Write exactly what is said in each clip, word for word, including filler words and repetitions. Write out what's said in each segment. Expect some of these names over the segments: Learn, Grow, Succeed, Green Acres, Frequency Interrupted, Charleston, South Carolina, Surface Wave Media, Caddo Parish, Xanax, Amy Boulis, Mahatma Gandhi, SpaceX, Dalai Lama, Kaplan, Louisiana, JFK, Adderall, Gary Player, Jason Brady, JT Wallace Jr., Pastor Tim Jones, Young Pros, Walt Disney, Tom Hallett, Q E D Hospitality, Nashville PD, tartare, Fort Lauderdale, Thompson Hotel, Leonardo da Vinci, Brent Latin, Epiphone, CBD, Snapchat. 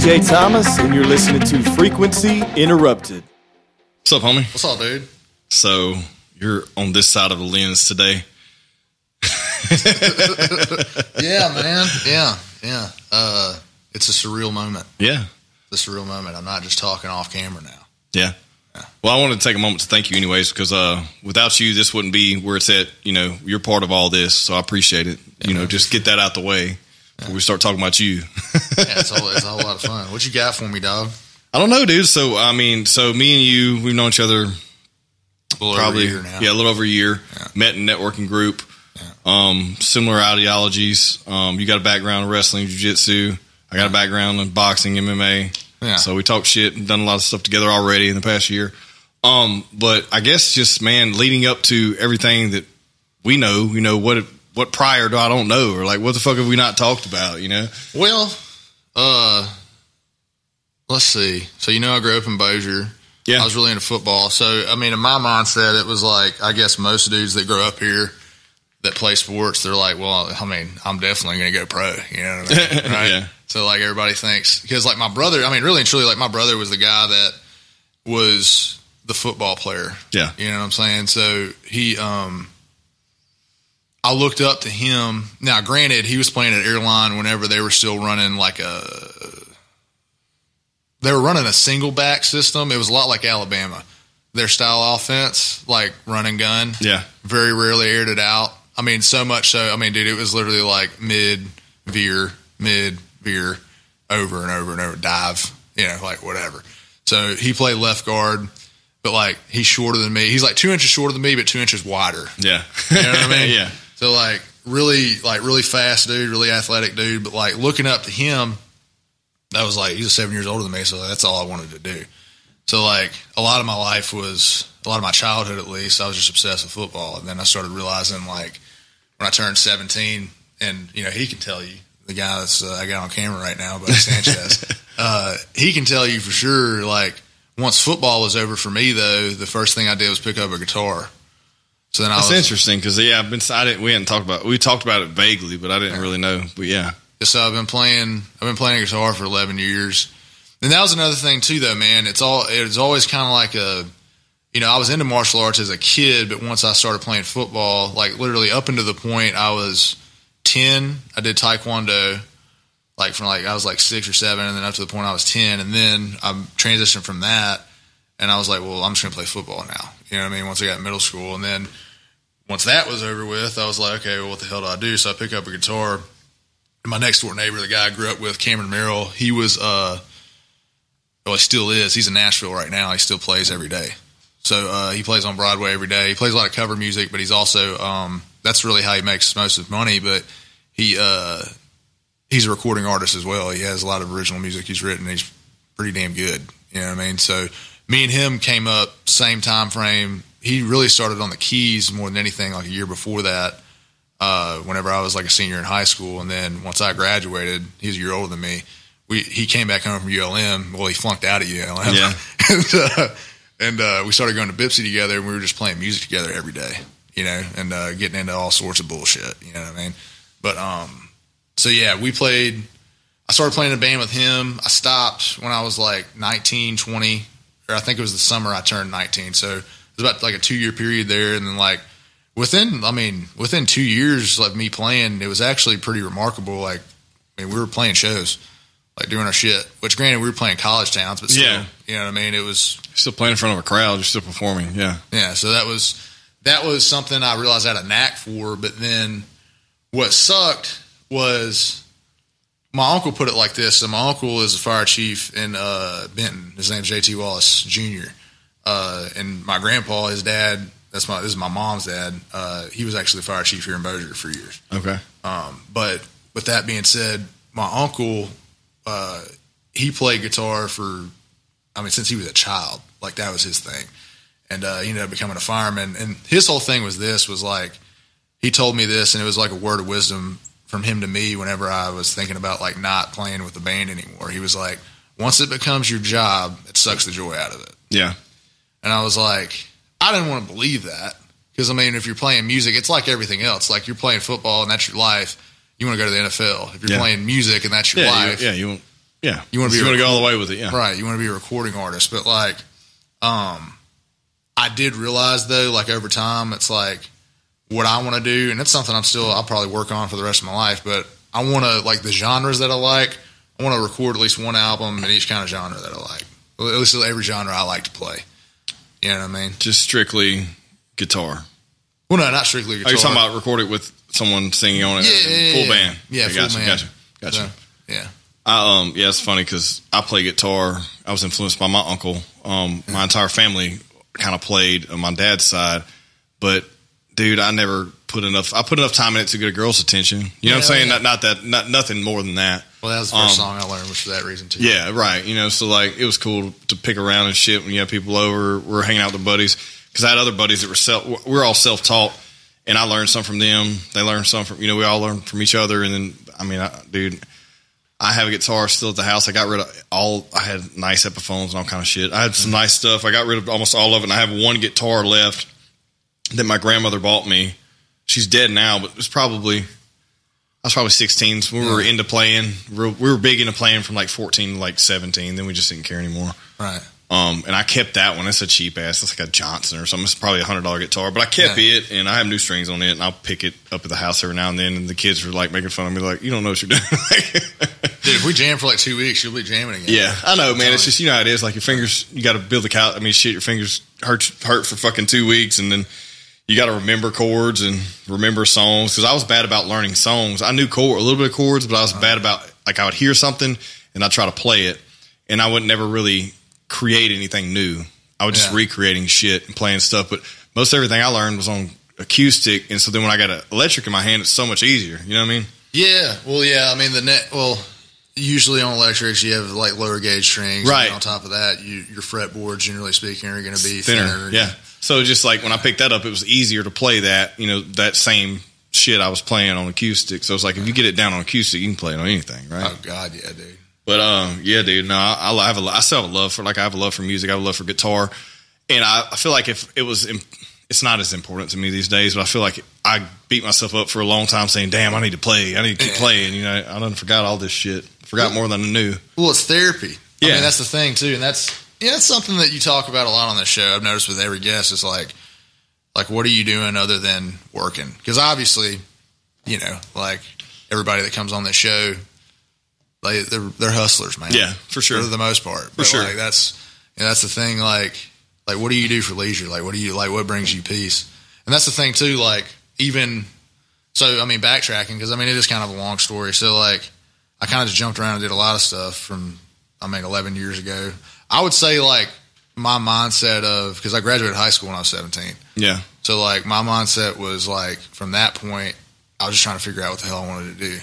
D J Thomas, and you're listening to Frequency Interrupted. What's up, homie? What's up, dude? So, you're on this side of the lens today. Yeah, man. Yeah, yeah. Uh, it's a surreal moment. Yeah. It's a surreal moment. I'm not just talking off camera now. Yeah. Yeah. Well, I wanted to take a moment to thank you anyways, because uh, without you, this wouldn't be where it's at. You know, you're part of all this, so I appreciate it. Yeah, you know, man. Just get that out the way. Yeah. We start talking about you. Yeah, it's, all, it's a whole lot of fun. What you got for me, dog? I don't know, dude. So, I mean, so me and you, we've known each other probably a now. Yeah, a little over a year. Yeah. Met in a networking group. Yeah. Um, similar ideologies. Um, you got a background in wrestling, jiu-jitsu. I got a background in boxing, M M A. Yeah. So we talked shit and done a lot of stuff together already in the past year. Um, but I guess just, man, leading up to everything that we know, you know, what it, what prior do I don't know? Or like, what the fuck have we not talked about, you know? Well, uh, let's see. So, you know, I grew up in Bossier. Yeah. I was really into football. So, I mean, in my mindset, it was like, I guess most dudes that grow up here that play sports, they're like, well, I mean, I'm definitely going to go pro, you know what I mean? Right? Yeah. So, like, everybody thinks, because, like, my brother, I mean, really and truly, like, my brother was the guy that was the football player. Yeah. You know what I'm saying? So, he, um, I looked up to him. Now, granted, he was playing at Airline whenever they were still running, like, a, they were running a single back system. It was a lot like Alabama. Their style offense, like, run and gun. Yeah. Very rarely aired it out. I mean, so much so, I mean, dude, it was literally like mid, veer, mid, veer, over and over and over, dive, you know, like whatever. So he played left guard, but like he's shorter than me. He's like two inches shorter than me, but two inches wider. Yeah. You know what I mean? Yeah. So like really, like really fast dude, really athletic dude, but like looking up to him, I was like, he's seven years older than me. So that's all I wanted to do. So like a lot of my life was, a lot of my childhood at least, I was just obsessed with football. And then I started realizing like, when I turned seventeen, and, you know, he can tell you, the guy that's uh, I got on camera right now, Buddy Sanchez, uh, he can tell you for sure, like, once football was over for me, though, the first thing I did was pick up a guitar. So then I that's was, interesting because, yeah, I've been, I didn't, we hadn't talked about it. We talked about it vaguely, but I didn't yeah. really know. But, yeah. So I've been playing I've been playing guitar for eleven years. And that was another thing, too, though, man. It's all it's always kind of like a – you know, I was into martial arts as a kid, but once I started playing football, like literally up into the point I was ten, I did taekwondo, like from like I was like six or seven, and then up to the point I was ten, and then I transitioned from that, and I was like, well, I'm just gonna play football now. You know what I mean? Once I got middle school, and then once that was over with, I was like, okay, well, what the hell do I do? So I pick up a guitar. And my next door neighbor, the guy I grew up with, Cameron Merrill, he was uh, well, he still is. He's in Nashville right now. He still plays every day. So uh, he plays on Broadway every day. He plays a lot of cover music, but he's also um, – that's really how he makes most of his money. But he uh, he's a recording artist as well. He has a lot of original music he's written. He's pretty damn good. You know what I mean? So me and him came up same time frame. He really started on the keys more than anything like a year before that uh, whenever I was like a senior in high school. And then once I graduated, he's a year older than me. We He came back home from U L M. Well, he flunked out of U L M. Yeah. and, uh, And uh, we started going to Bipsy together, and we were just playing music together every day, you know, and uh, getting into all sorts of bullshit, you know what I mean? But, um, so, yeah, we played – I started playing in a band with him. I stopped when I was, like, nineteen, twenty, or I think it was the summer I turned nineteen. So it was about, like, a two-year period there. And then, like, within – I mean, within two years of me playing, it was actually pretty remarkable. Like, I mean, we were playing shows. Like doing our shit, which granted we were playing college towns, but still, yeah. You know what I mean? It was still playing in front of a crowd. You're still performing. Yeah. Yeah. So that was, that was something I realized I had a knack for, but then what sucked was my uncle put it like this. So my uncle is a fire chief in uh, Benton. His name's J T Wallace Junior Uh, and my grandpa, his dad, that's my, this is my mom's dad. Uh, he was actually the fire chief here in Bossier for years. Okay. Um, but with that being said, my uncle, Uh, he played guitar for, I mean, since he was a child, like that was his thing. And, uh, he ended up becoming a fireman. And his whole thing was this, was like, he told me this and it was like a word of wisdom from him to me whenever I was thinking about like not playing with the band anymore. He was like, once it becomes your job, it sucks the joy out of it. Yeah. And I was like, I didn't want to believe that. Cause I mean, if you're playing music, it's like everything else. Like you're playing football and that's your life. You want to go to the N F L. If you're yeah. playing music and that's your yeah, life, you, yeah, you Yeah. You want to be going to go all the way with it. Yeah. Right. You want to be a recording artist. But like, um, I did realize though, like over time, it's like what I want to do. And it's something I'm still, I'll probably work on for the rest of my life, but I want to like the genres that I like. I want to record at least one album in each kind of genre that I like. At least every genre I like to play. You know what I mean? Just strictly guitar. Well, no, not strictly guitar. Oh, you're talking about record it with someone singing on it. Yeah, yeah, full yeah. band. Yeah, okay, full gotcha, band. Gotcha, gotcha. So, yeah. I, um, yeah, it's funny because I play guitar. I was influenced by my uncle. Um, my entire family kind of played on my dad's side. But, dude, I never put enough – I put enough time in it to get a girl's attention. You know yeah, what I'm saying? Yeah. Not, not that not, – nothing more than that. Well, that was the first um, song I learned, which was for that reason, too. Yeah, right. You know, so, like, it was cool to pick around and shit when you have people over. We're hanging out with buddies because I had other buddies that were self – we're all self-taught, and I learned some from them. They learned some from – you know, we all learned from each other. And then, I mean, I, dude, I have a guitar still at the house. I got rid of all – I had nice Epiphones and all kind of shit. I had some mm-hmm. nice stuff. I got rid of almost all of it, and I have one guitar left that my grandmother bought me. She's dead now, but it was probably – I was probably sixteen, so we were into playing. We were big into playing from like fourteen to like seventeen. Then we just didn't care anymore. Right. Um, and I kept that one. It's a cheap ass. It's like a Johnson or something. It's probably a one hundred dollars guitar. But I kept yeah. it, and I have new strings on it, and I'll pick it up at the house every now and then. And the kids were like making fun of me, like, you don't know what you're doing. Dude, if we jam for like two weeks, you'll be jamming again. Yeah, I know, man. It's just, you know how it is. Like your fingers, you got to build the couch. I mean, shit, your fingers hurt, hurt for fucking two weeks, and then you got to remember chords and remember songs. Because I was bad about learning songs. I knew chord, a little bit of chords, but I was bad about, like, I would hear something and I'd try to play it. And I would never really create anything new. I was yeah. just recreating shit and playing stuff. But most everything I learned was on acoustic. And so then when I got an electric in my hand, it's so much easier. You know what I mean? Yeah. Well, yeah. I mean, the net, well, usually on electrics, you have, like, lower gauge strings. Right. And on top of that, you, your fretboard, generally speaking, are going to be thinner. thinner. Yeah. So just like when I picked that up, it was easier to play that, you know, that same shit I was playing on acoustic. So it's like if you get it down on acoustic, you can play it on anything, right? Oh God, yeah, dude. But um, yeah, dude. No, I, I have a, I still have a love for like I have a love for music. I have a love for guitar, and I, I feel like if it was, it's not as important to me these days. But I feel like I beat myself up for a long time saying, "Damn, I need to play. I need to keep playing." You know, I done forgot all this shit. Forgot more than I knew. Well, it's therapy. Yeah, I mean, that's the thing too, and that's. Yeah, it's something that you talk about a lot on this show. I've noticed with every guest is like, like what are you doing other than working? Because obviously, you know, like everybody that comes on this show, they they're, they're hustlers, man. Yeah, for sure, for the most part. For but sure, like, that's and that's the thing. Like, like what do you do for leisure? Like, what do you like? What brings you peace? And that's the thing too. Like, even so, I mean, backtracking because I mean it is kind of a long story. So like, I kind of just jumped around and did a lot of stuff from I mean eleven years ago. I would say, like, my mindset of – because I graduated high school when I was seventeen. Yeah. So, like, my mindset was, like, from that point, I was just trying to figure out what the hell I wanted to do.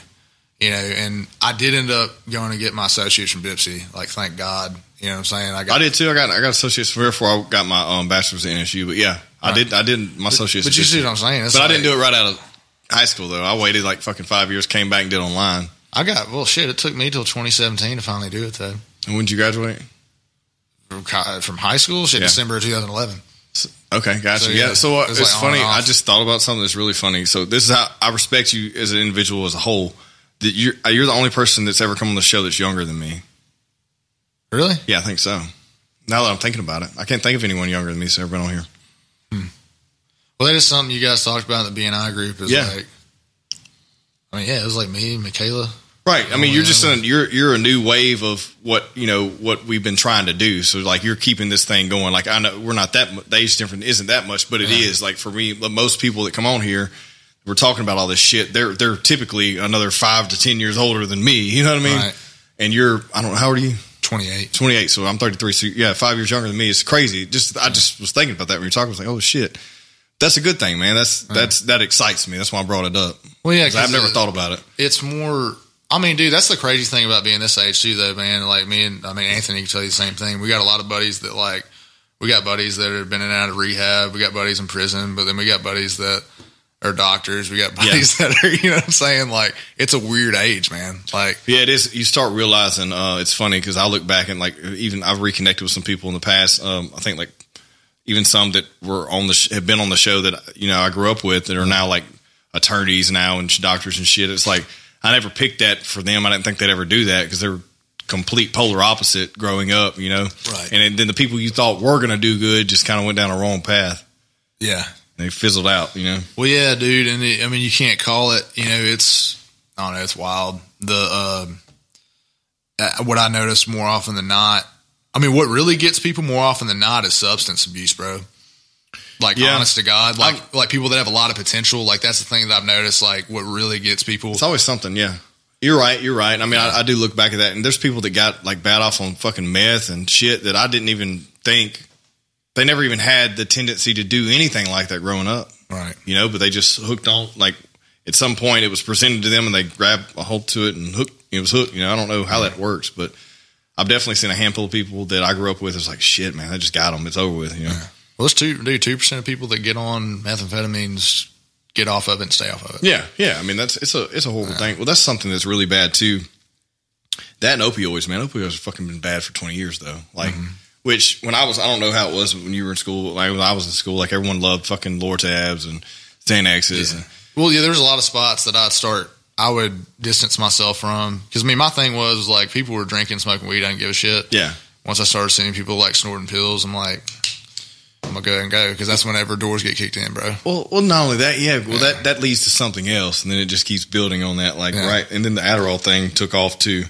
You know, and I did end up going to get my associates from Bipsy. Like, thank God. You know what I'm saying? I, got, I did, too. I got I got associates from before I got my um, bachelor's at N S U. But, yeah, I right. did I did my associates But, but you see what I'm saying? It's but like, I didn't do it right out of high school, though. I waited, like, fucking five years, came back and did online. I got – well, shit, it took me till twenty seventeen to finally do it, though. And when did you graduate? From high school, shit, yeah. December of twenty eleven. Okay, gotcha. So, yeah. yeah, so it's, it's like funny. I just thought about something that's really funny. So this is how I respect you as an individual as a whole. That you're you're the only person that's ever come on the show that's younger than me. Really? Yeah, I think so. Now that I'm thinking about it, I can't think of anyone younger than me that's ever been on here. Hmm. Well, that is something you guys talked about in the B and I group. Is yeah. like, I mean, yeah, it was like me, Michaela. Right. I mean, you're just a, you're you're a new wave of what you know what we've been trying to do. So like you're keeping this thing going. Like I know we're not that the age difference isn't that much, but it yeah. is. Like for me, most people that come on here, we're talking about all this shit. They're they're typically another five to ten years older than me. You know what I mean? Right. And you're I don't know how old are you? twenty-eight. twenty-eight. So I'm thirty-three. So yeah, five years younger than me. It's crazy. Just I just was thinking about that when you're talking. I was like, oh shit. That's a good thing, man. That's right. that's that excites me. That's why I brought it up. Well, yeah, I've never it, thought about it. It's more. I mean, dude, that's the crazy thing about being this age too, though, man. Like me and I mean Anthony can tell you the same thing. We got a lot of buddies that like we got buddies that have been in and out of rehab. We got buddies in prison, but then we got buddies that are doctors. We got buddies yeah. that are, you know what I'm saying? Like it's a weird age, man. Like yeah, it is. You start realizing uh, it's funny because I look back and like even I've reconnected with some people in the past. Um, I think like even some that were on the sh- have been on the show that you know I grew up with that are now like attorneys now and doctors and shit. It's like. I never picked that for them. I didn't think they'd ever do that because they were complete polar opposite growing up, you know? Right. And then the people you thought were going to do good just kind of went down a wrong path. Yeah. They fizzled out, you know? Well, yeah, dude. And it, I mean, you can't call it, you know, it's, I don't know, it's wild. The, uh, what I notice more often than not, I mean, what really gets people more often than not is substance abuse, bro. Like, yeah. honest to God, like, I, like people that have a lot of potential. Like, that's the thing that I've noticed. Like, what really gets people. It's always something. Yeah. You're right. You're right. I mean, yeah. I, I do look back at that, and there's people that got like bad off on fucking meth and shit that I didn't even think. They never even had the tendency to do anything like that growing up. Right. You know, but they just hooked on. Like, at some point it was presented to them and they grabbed a hold to it and hooked. It was hooked. You know, I don't know how that works, but I've definitely seen a handful of people that I grew up with. It's like, shit, man, I just got them. It's over with, you know. Yeah. Well, it's two, dude, two percent of people that get on methamphetamines get off of it and stay off of it. Yeah, yeah. I mean, that's it's a it's a horrible yeah. thing. Well, that's something that's really bad, too. That and opioids, man. Opioids have fucking been bad for twenty years, though. Like, mm-hmm. which, when I was, I don't know how it was when you were in school. Like, when I was in school, like, everyone loved fucking Lortabs and Xanaxes. Yeah. And, well, yeah, there was a lot of spots that I'd start, I would distance myself from. Because, I mean, my thing was, like, people were drinking, smoking weed. I didn't give a shit. Yeah. Once I started seeing people, like, snorting pills, I'm like... I'm going to go ahead and go because that's whenever doors get kicked in, bro. Well, well, not only that, yeah, well, yeah. That, that leads to something else, and then it just keeps building on that, like, yeah. right? And then the Adderall thing took off, too.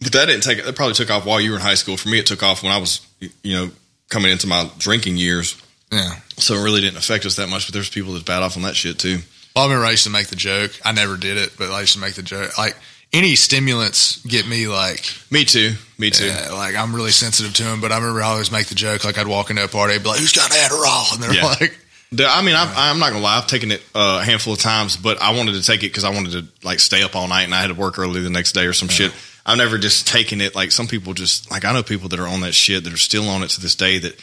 But that didn't take – that probably took off while you were in high school. For me, it took off when I was, you know, coming into my drinking years. Yeah. So it really didn't affect us that much, but there's people that's bad off on that shit, too. Well, I remember I used to make the joke. I never did it, but I used to make the joke. Like, any stimulants get me, like – Me, too. Me too. Yeah, like, I'm really sensitive to them, but I remember I always make the joke, like, I'd walk into a party and be like, who's got Adderall? And they're yeah. like... Dude, I mean, I've, I'm not going to lie. I've taken it uh, a handful of times, but I wanted to take it because I wanted to, like, stay up all night and I had to work early the next day or some yeah. shit. I've never just taken it. Like, some people just... Like, I know people that are on that shit that are still on it to this day that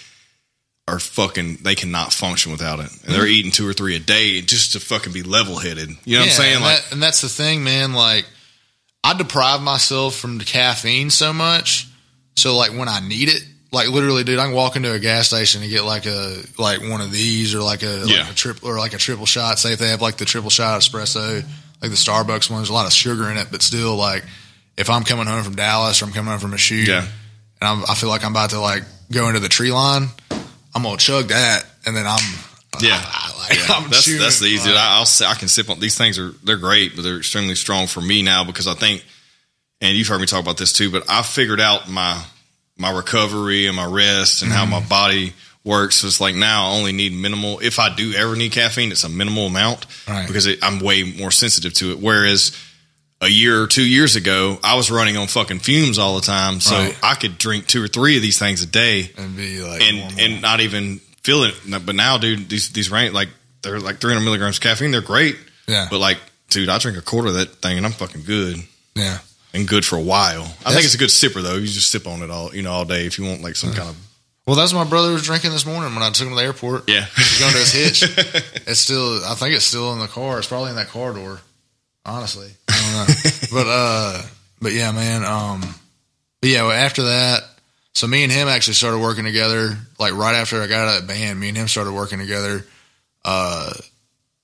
are fucking... They cannot function without it. And mm-hmm. they're eating two or three a day just to fucking be level-headed. You know yeah, what I'm saying? And, like, that, and that's the thing, man. Like... I deprive myself from the caffeine so much, so like when I need it, like literally, dude, I can walk into a gas station and get like a like one of these or like a, yeah. like a triple or like a triple shot. Say if they have like the triple shot espresso, like the Starbucks one, there's a lot of sugar in it, but still, like if I'm coming home from Dallas or I'm coming home from a shoot, yeah. and I'm, I feel like I'm about to like go into the tree line, I'm gonna chug that, and then I'm yeah, I, I, like, yeah. I'm that's chewing, that's the easy. Like, I'll I can sip on these things. Are they're great, but they're extremely strong for me now because I think, and you've heard me talk about this too. But I figured out my my recovery and my rest and mm-hmm. how my body works. So it's like now I only need minimal. If I do ever need caffeine, it's a minimal amount right. because it, I'm way more sensitive to it. Whereas a year or two years ago, I was running on fucking fumes all the time, so right. I could drink two or three of these things a day and be like and, and not even. Feel it, but now, dude, these these range like they're like three hundred milligrams of caffeine. They're great, yeah. But like, dude, I drink a quarter of that thing and I'm fucking good, yeah, and good for a while. I that's, think it's a good sipper though. You just sip on it all, you know, all day if you want like some yeah. kind of. Well, that's what my brother was drinking this morning when I took him to the airport. Yeah, he's going to his hitch. It's still, I think it's still in the car. It's probably in that car door. Honestly, I don't know, but uh, but yeah, man, um, but yeah, well, after that. So me and him actually started working together, like right after I got out of that band, me and him started working together uh,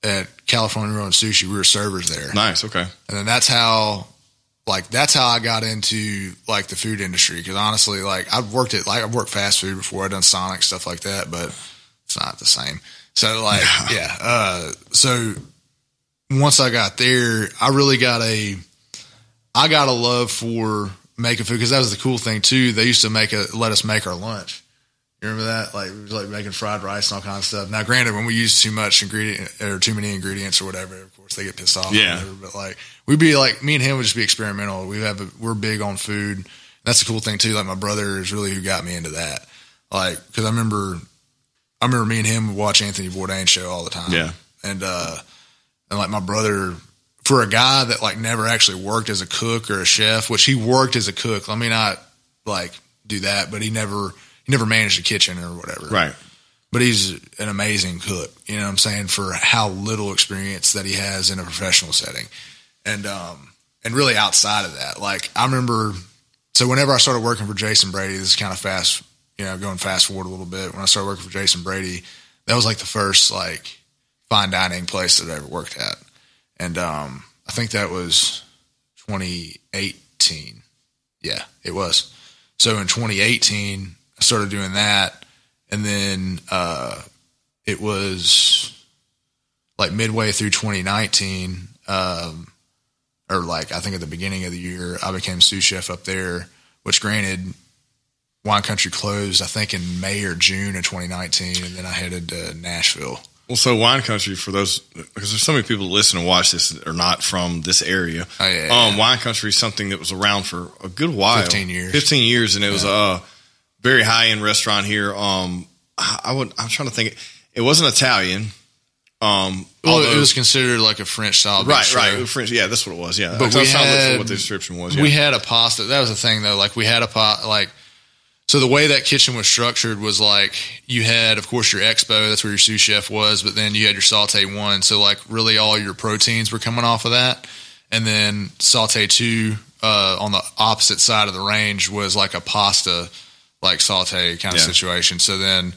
at California Road and Sushi. We were servers there. Nice, okay. And then that's how, like, that's how I got into, like, the food industry. Because honestly, like, I've worked at, like, I've worked fast food before. I've done Sonic, stuff like that, but it's not the same. So, like, yeah. Uh, so once I got there, I really got a, I got a love for making food, because that was the cool thing too. They used to make a let us make our lunch. You remember that? Like it was like making fried rice and all kinds of stuff. Now, granted, when we use too much ingredient or too many ingredients or whatever, of course they get pissed off. Yeah. Or whatever, but like we'd be like me and him would just be experimental. We have a, we're big on food. That's the cool thing too. Like my brother is really who got me into that. Like because I remember, I remember me and him would watch Anthony Bourdain's show all the time. Yeah. And uh, and like my brother. For a guy that like never actually worked as a cook or a chef, which he worked as a cook. Let me not like do that, but he never, he never managed a kitchen or whatever. Right. But he's an amazing cook. You know what I'm saying? For how little experience that he has in a professional setting. And, um, and really outside of that, like I remember, so whenever I started working for Jason Brady, this is kind of fast, you know, going fast forward a little bit. When I started working for Jason Brady, that was like the first like fine dining place that I ever worked at. And um, I think that was twenty eighteen. Yeah, it was. So in twenty eighteen, I started doing that. And then uh, it was like midway through twenty nineteen, um, or like I think at the beginning of the year, I became sous chef up there, which granted, Wine Country closed, I think, in May or June of twenty nineteen, and then I headed to Nashville. Well, so Wine Country, for those, because there's so many people that listen and watch this that are not from this area. Oh, yeah, um, yeah. Wine Country is something that was around for a good while. fifteen years. fifteen years, and it yeah. was a very high-end restaurant here. Um, I, I would, I'm trying to think. It wasn't Italian. Um, well, although, it was considered like a French style. Right, bistro. Right. French, yeah, that's what it was, yeah. But I was trying to look for what the description was. Yeah. We had a pasta. That was the thing, though. Like, we had a pasta, like, so the way that kitchen was structured was like you had, of course, your expo. That's where your sous chef was, but then you had your saute one. So like really all your proteins were coming off of that. And then saute two uh, on the opposite side of the range was like a pasta, like saute kind of yeah. situation. So then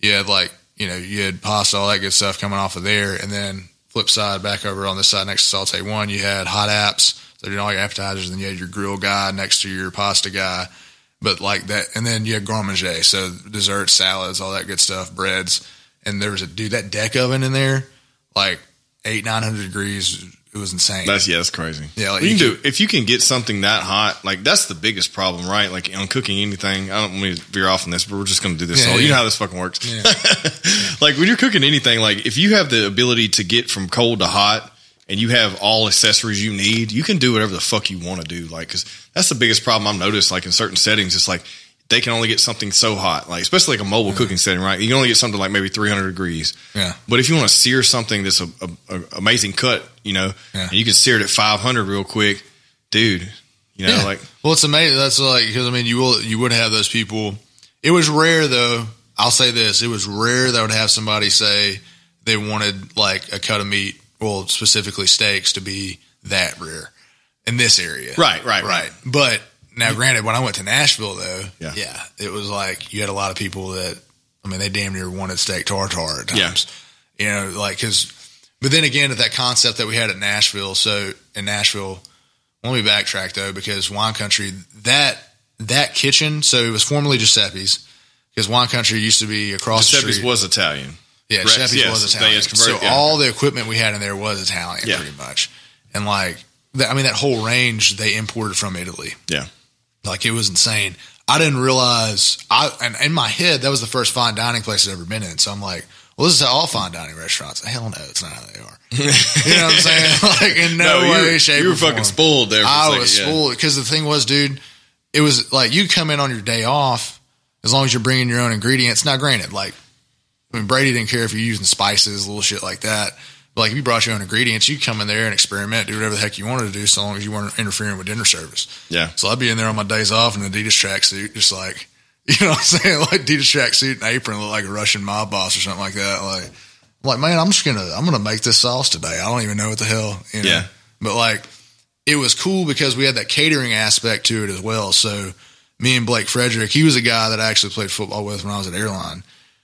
you had like, you know, you had pasta, all that good stuff coming off of there. And then flip side back over on this side next to saute one, you had hot apps. So you had all your appetizers, and then you had your grill guy next to your pasta guy. But like that, and then you have grand manger, so desserts, salads, all that good stuff, breads. And there was a dude, that deck oven in there, like eight, nine hundred degrees. It was insane. That's yeah, that's crazy. Yeah, like you, you can do if you can get something that hot. Like that's the biggest problem, right? Like on cooking anything. I don't mean to veer off on this, but we're just going to do this. Yeah, all. Yeah. You know how this fucking works. Yeah. yeah. Like when you're cooking anything, like if you have the ability to get from cold to hot, and you have all accessories you need, you can do whatever the fuck you want to do. Like, because that's the biggest problem I've noticed, like, in certain settings. It's like they can only get something so hot, like, especially like a mobile mm-hmm. cooking setting, right? You can only get something like maybe three hundred degrees. Yeah. But if you want to sear something that's an amazing cut, you know, yeah. and you can sear it at five hundred real quick, dude, you know, yeah. like. Well, it's amazing. That's like, because, I mean, you will you would have those people. It was rare, though. I'll say this. It was rare that I would have somebody say they wanted, like, a cut of meat. Well, specifically steaks, to be that rare in this area. Right, right, right. But now, granted, when I went to Nashville, though, yeah, yeah it was like you had a lot of people that, I mean, they damn near wanted steak tartare at times. Yeah. You know, like, because, but then again, at that concept that we had at Nashville, so in Nashville, let me backtrack, though, because Wine Country, that that kitchen, so it was formerly Giuseppe's, because Wine Country used to be across Giuseppe's the street. Giuseppe's was Italian. Yeah, Giuseppe's yes, was Italian. So yeah. all the equipment we had in there was Italian, yeah. pretty much. And, like, that, I mean, that whole range they imported from Italy. Yeah. Like, it was insane. I didn't realize – I and in my head, that was the first fine dining place I'd ever been in. So I'm like, well, this is how all fine dining restaurants – hell no, it's not how they are. You know what I'm saying? Like, in no, no way, shape, or form. You were fucking spoiled there for I a second, was yeah. spoiled because the thing was, dude, it was like you come in on your day off as long as you're bringing your own ingredients. Now, granted, like – I mean, Brady didn't care if you're using spices, little shit like that. But, like, if you brought your own ingredients, you'd come in there and experiment, do whatever the heck you wanted to do, so long as you weren't interfering with dinner service. Yeah. So I'd be in there on my days off in an Adidas tracksuit, just like, you know what I'm saying? Like, Adidas tracksuit and apron, look like a Russian mob boss or something like that. Like, I'm like, man, I'm just going to I'm gonna make this sauce today. I don't even know what the hell, you know? Yeah. But, like, it was cool because we had that catering aspect to it as well. So me and Blake Frederick, he was a guy that I actually played football with when I was at Airline.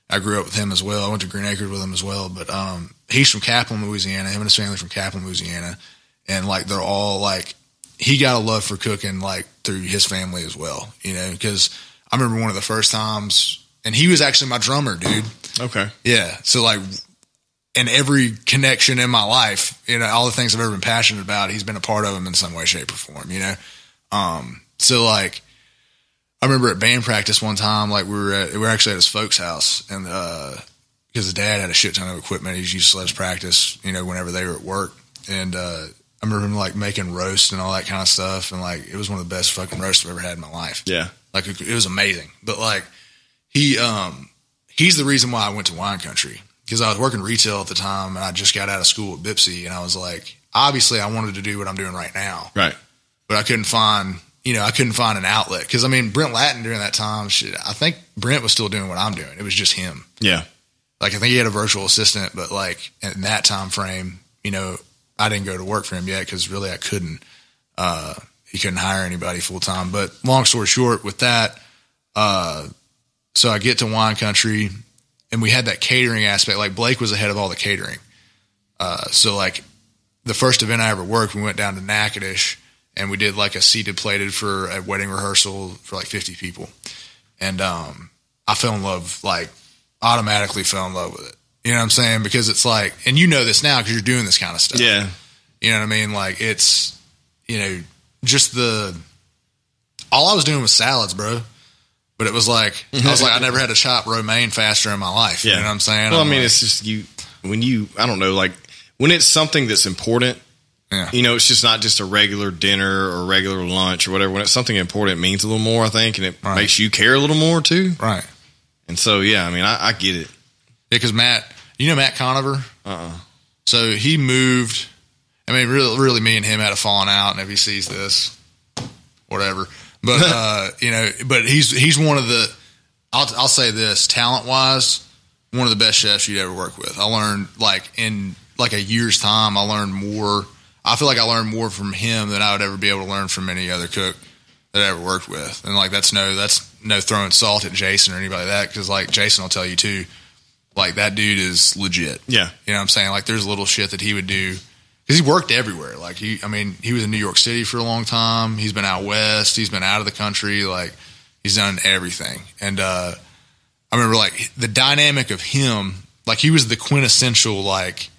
I grew up with him as well. I went to Green Acres with him as well. But um, he's from Kaplan, Louisiana. Him and his family from Kaplan, Louisiana. And, like, they're all, like, he got a love for cooking, like, through his family as well, you know, because I remember one of the first times, and he was actually my drummer, dude. Okay. Yeah. So, like, in every connection in my life, you know, all the things I've ever been passionate about, he's been a part of them in some way, shape, or form, you know. Um, so, like, I remember at band practice one time, like we were at, we were actually at his folks' house, and uh, because his dad had a shit ton of equipment, he used to let us practice, you know, whenever they were at work. And uh, I remember him like making roast and all that kind of stuff, and like it was one of the best fucking roasts I've ever had in my life. Yeah, like it, it was amazing. But like he um, he's the reason why I went to Wine Country, because I was working retail at the time, and I just got out of school at Bipsy, and I was like, obviously, I wanted to do what I'm doing right now, right? But I couldn't find. You know, I couldn't find an outlet because, I mean, Brent Latin during that time, shit, I think Brent was still doing what I'm doing. It was just him. Yeah. Like, I think he had a virtual assistant, but, like, in that time frame, you know, I didn't go to work for him yet because, really, I couldn't. Uh, he couldn't hire anybody full-time. But long story short, with that, uh, so I get to Wine Country, and we had that catering aspect. Like, Blake was the head of all the catering. Uh, so, like, the first event I ever worked, we went down to Natchitoches. and we did like a seated plated for a wedding rehearsal for like fifty people. And um, I fell in love, like automatically fell in love with it. You know what I'm saying? Because it's like, and you know this now because you're doing this kind of stuff. Yeah. You know what I mean? Like it's, you know, just the, all I was doing was salads, bro. But it was like, I was like, I never had to chop romaine faster in my life. Yeah. You know what I'm saying? Well, I'm I mean, like, it's just you, when you, I don't know, like when it's something that's important, yeah. you know, it's just not just a regular dinner or regular lunch or whatever. When it's something important, it means a little more, I think. And it right. makes you care a little more too. Right. And so, yeah, I mean, I, I get it. Yeah, because Matt, you know Matt Conover? Uh-uh. So he moved. I mean, really, really me and him had a falling out, and if he sees this, whatever. But, uh, you know, but he's he's one of the, I'll, I'll say this, talent-wise, one of the best chefs you'd ever work with. I learned, like, in like a year's time, I learned more. I feel like I learned more from him than I would ever be able to learn from any other cook that I ever worked with. And, like, that's no, that's no throwing salt at Jason or anybody like that, because, like, Jason will tell you, too, like, that dude is legit. Yeah. You know what I'm saying? Like, there's little shit that he would do. Because he worked everywhere. Like, he, I mean, he was in New York City for a long time. He's been out west. He's been out of the country. Like, he's done everything. And uh, I remember, like, the dynamic of him, like, he was the quintessential, like,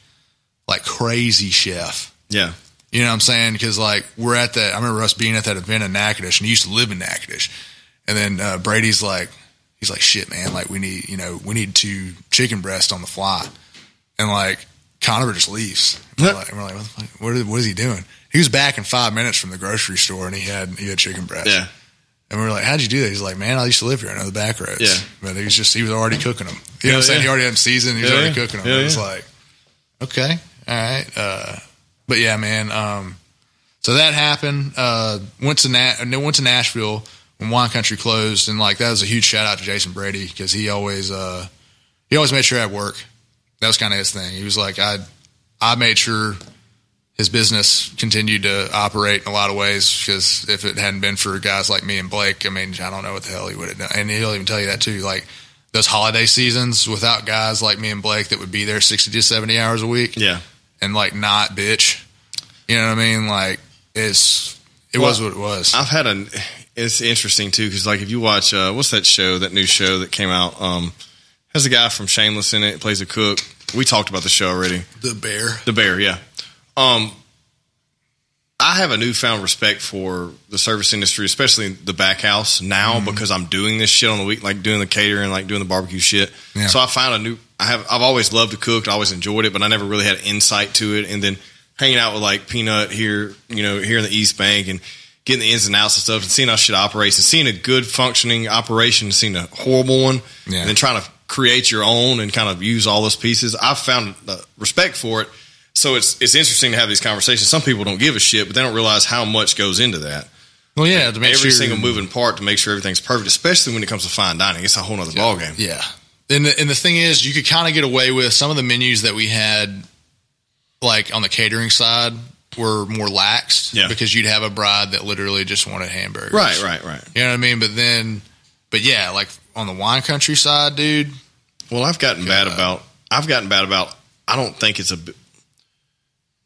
like crazy chef. Yeah. You know what I'm saying? Because, like, we're at that, I remember us being at that event in Natchitoches, and he used to live in Natchitoches. And then uh, Brady's like, he's like, shit, man, like, we need, you know, we need two chicken breasts on the fly. And, like, Conover just leaves. We're like, we're like, what the fuck? What is, what is he doing? He was back in five minutes from the grocery store, and he had he had chicken breast. Yeah. And we were like, how'd you do that? He's like, man, I used to live here. I know the back roads. Yeah. But he was just, he was already cooking them. You yeah, know what I'm yeah. saying? He already had them seasoned. He was yeah, already yeah. cooking them. Yeah, it was yeah. like, okay, all right. Uh, but yeah, man. Um, so that happened. Uh, went to Na- went to Nashville when Wine Country closed, and like that was a huge shout out to Jason Brady because he always uh, he always made sure I had work. That was kind of his thing. He was like, I I made sure his business continued to operate in a lot of ways because if it hadn't been for guys like me and Blake, I mean, I don't know what the hell he would have done. And he'll even tell you that too. Like those holiday seasons without guys like me and Blake that would be there sixty to seventy hours a week. Yeah. And like not bitch. You know what I mean? Like it's it well, was what it was. I've had a – it's interesting too because like if you watch uh, – what's that show, that new show that came out um, – has a guy from Shameless in it, plays a cook. We talked about the show already. The Bear. The Bear, yeah. Um, I have a newfound respect for the service industry, especially the back house now mm-hmm. because I'm doing this shit on the week, like doing the catering, like doing the barbecue shit. Yeah. So I found a new, I have, I've always loved to cook. I always enjoyed it, but I never really had insight to it. And then hanging out with like Peanut here, you know, here in the East Bank and getting the ins and outs and stuff and seeing how shit operates and seeing a good functioning operation and seeing a horrible one yeah. and then trying to create your own and kind of use all those pieces. I've found uh, respect for it. So it's it's interesting to have these conversations. Some people don't give a shit, but they don't realize how much goes into that. Well, yeah. To make every sure single moving part to make sure everything's perfect, especially when it comes to fine dining. It's a whole other yeah. ballgame. Yeah. And the, and the thing is, you could kind of get away with some of the menus that we had, like on the catering side, were more laxed yeah. because you'd have a bride that literally just wanted hamburgers. Right, right, right. You know what I mean? But then, but yeah, like, on the Wine Country side, dude. Well, I've gotten bad up. about. I've gotten bad about. I don't think it's a.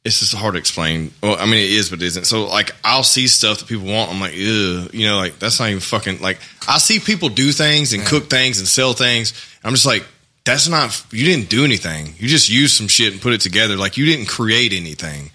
It's just hard to explain. Well, I mean, it is, but it isn't. So, like, I'll see stuff that people want. I'm like, ugh, you know, like that's not even fucking. Like, I see people do things and yeah. cook things and sell things. I'm just like, that's not. You didn't do anything. You just used some shit and put it together. Like, you didn't create anything.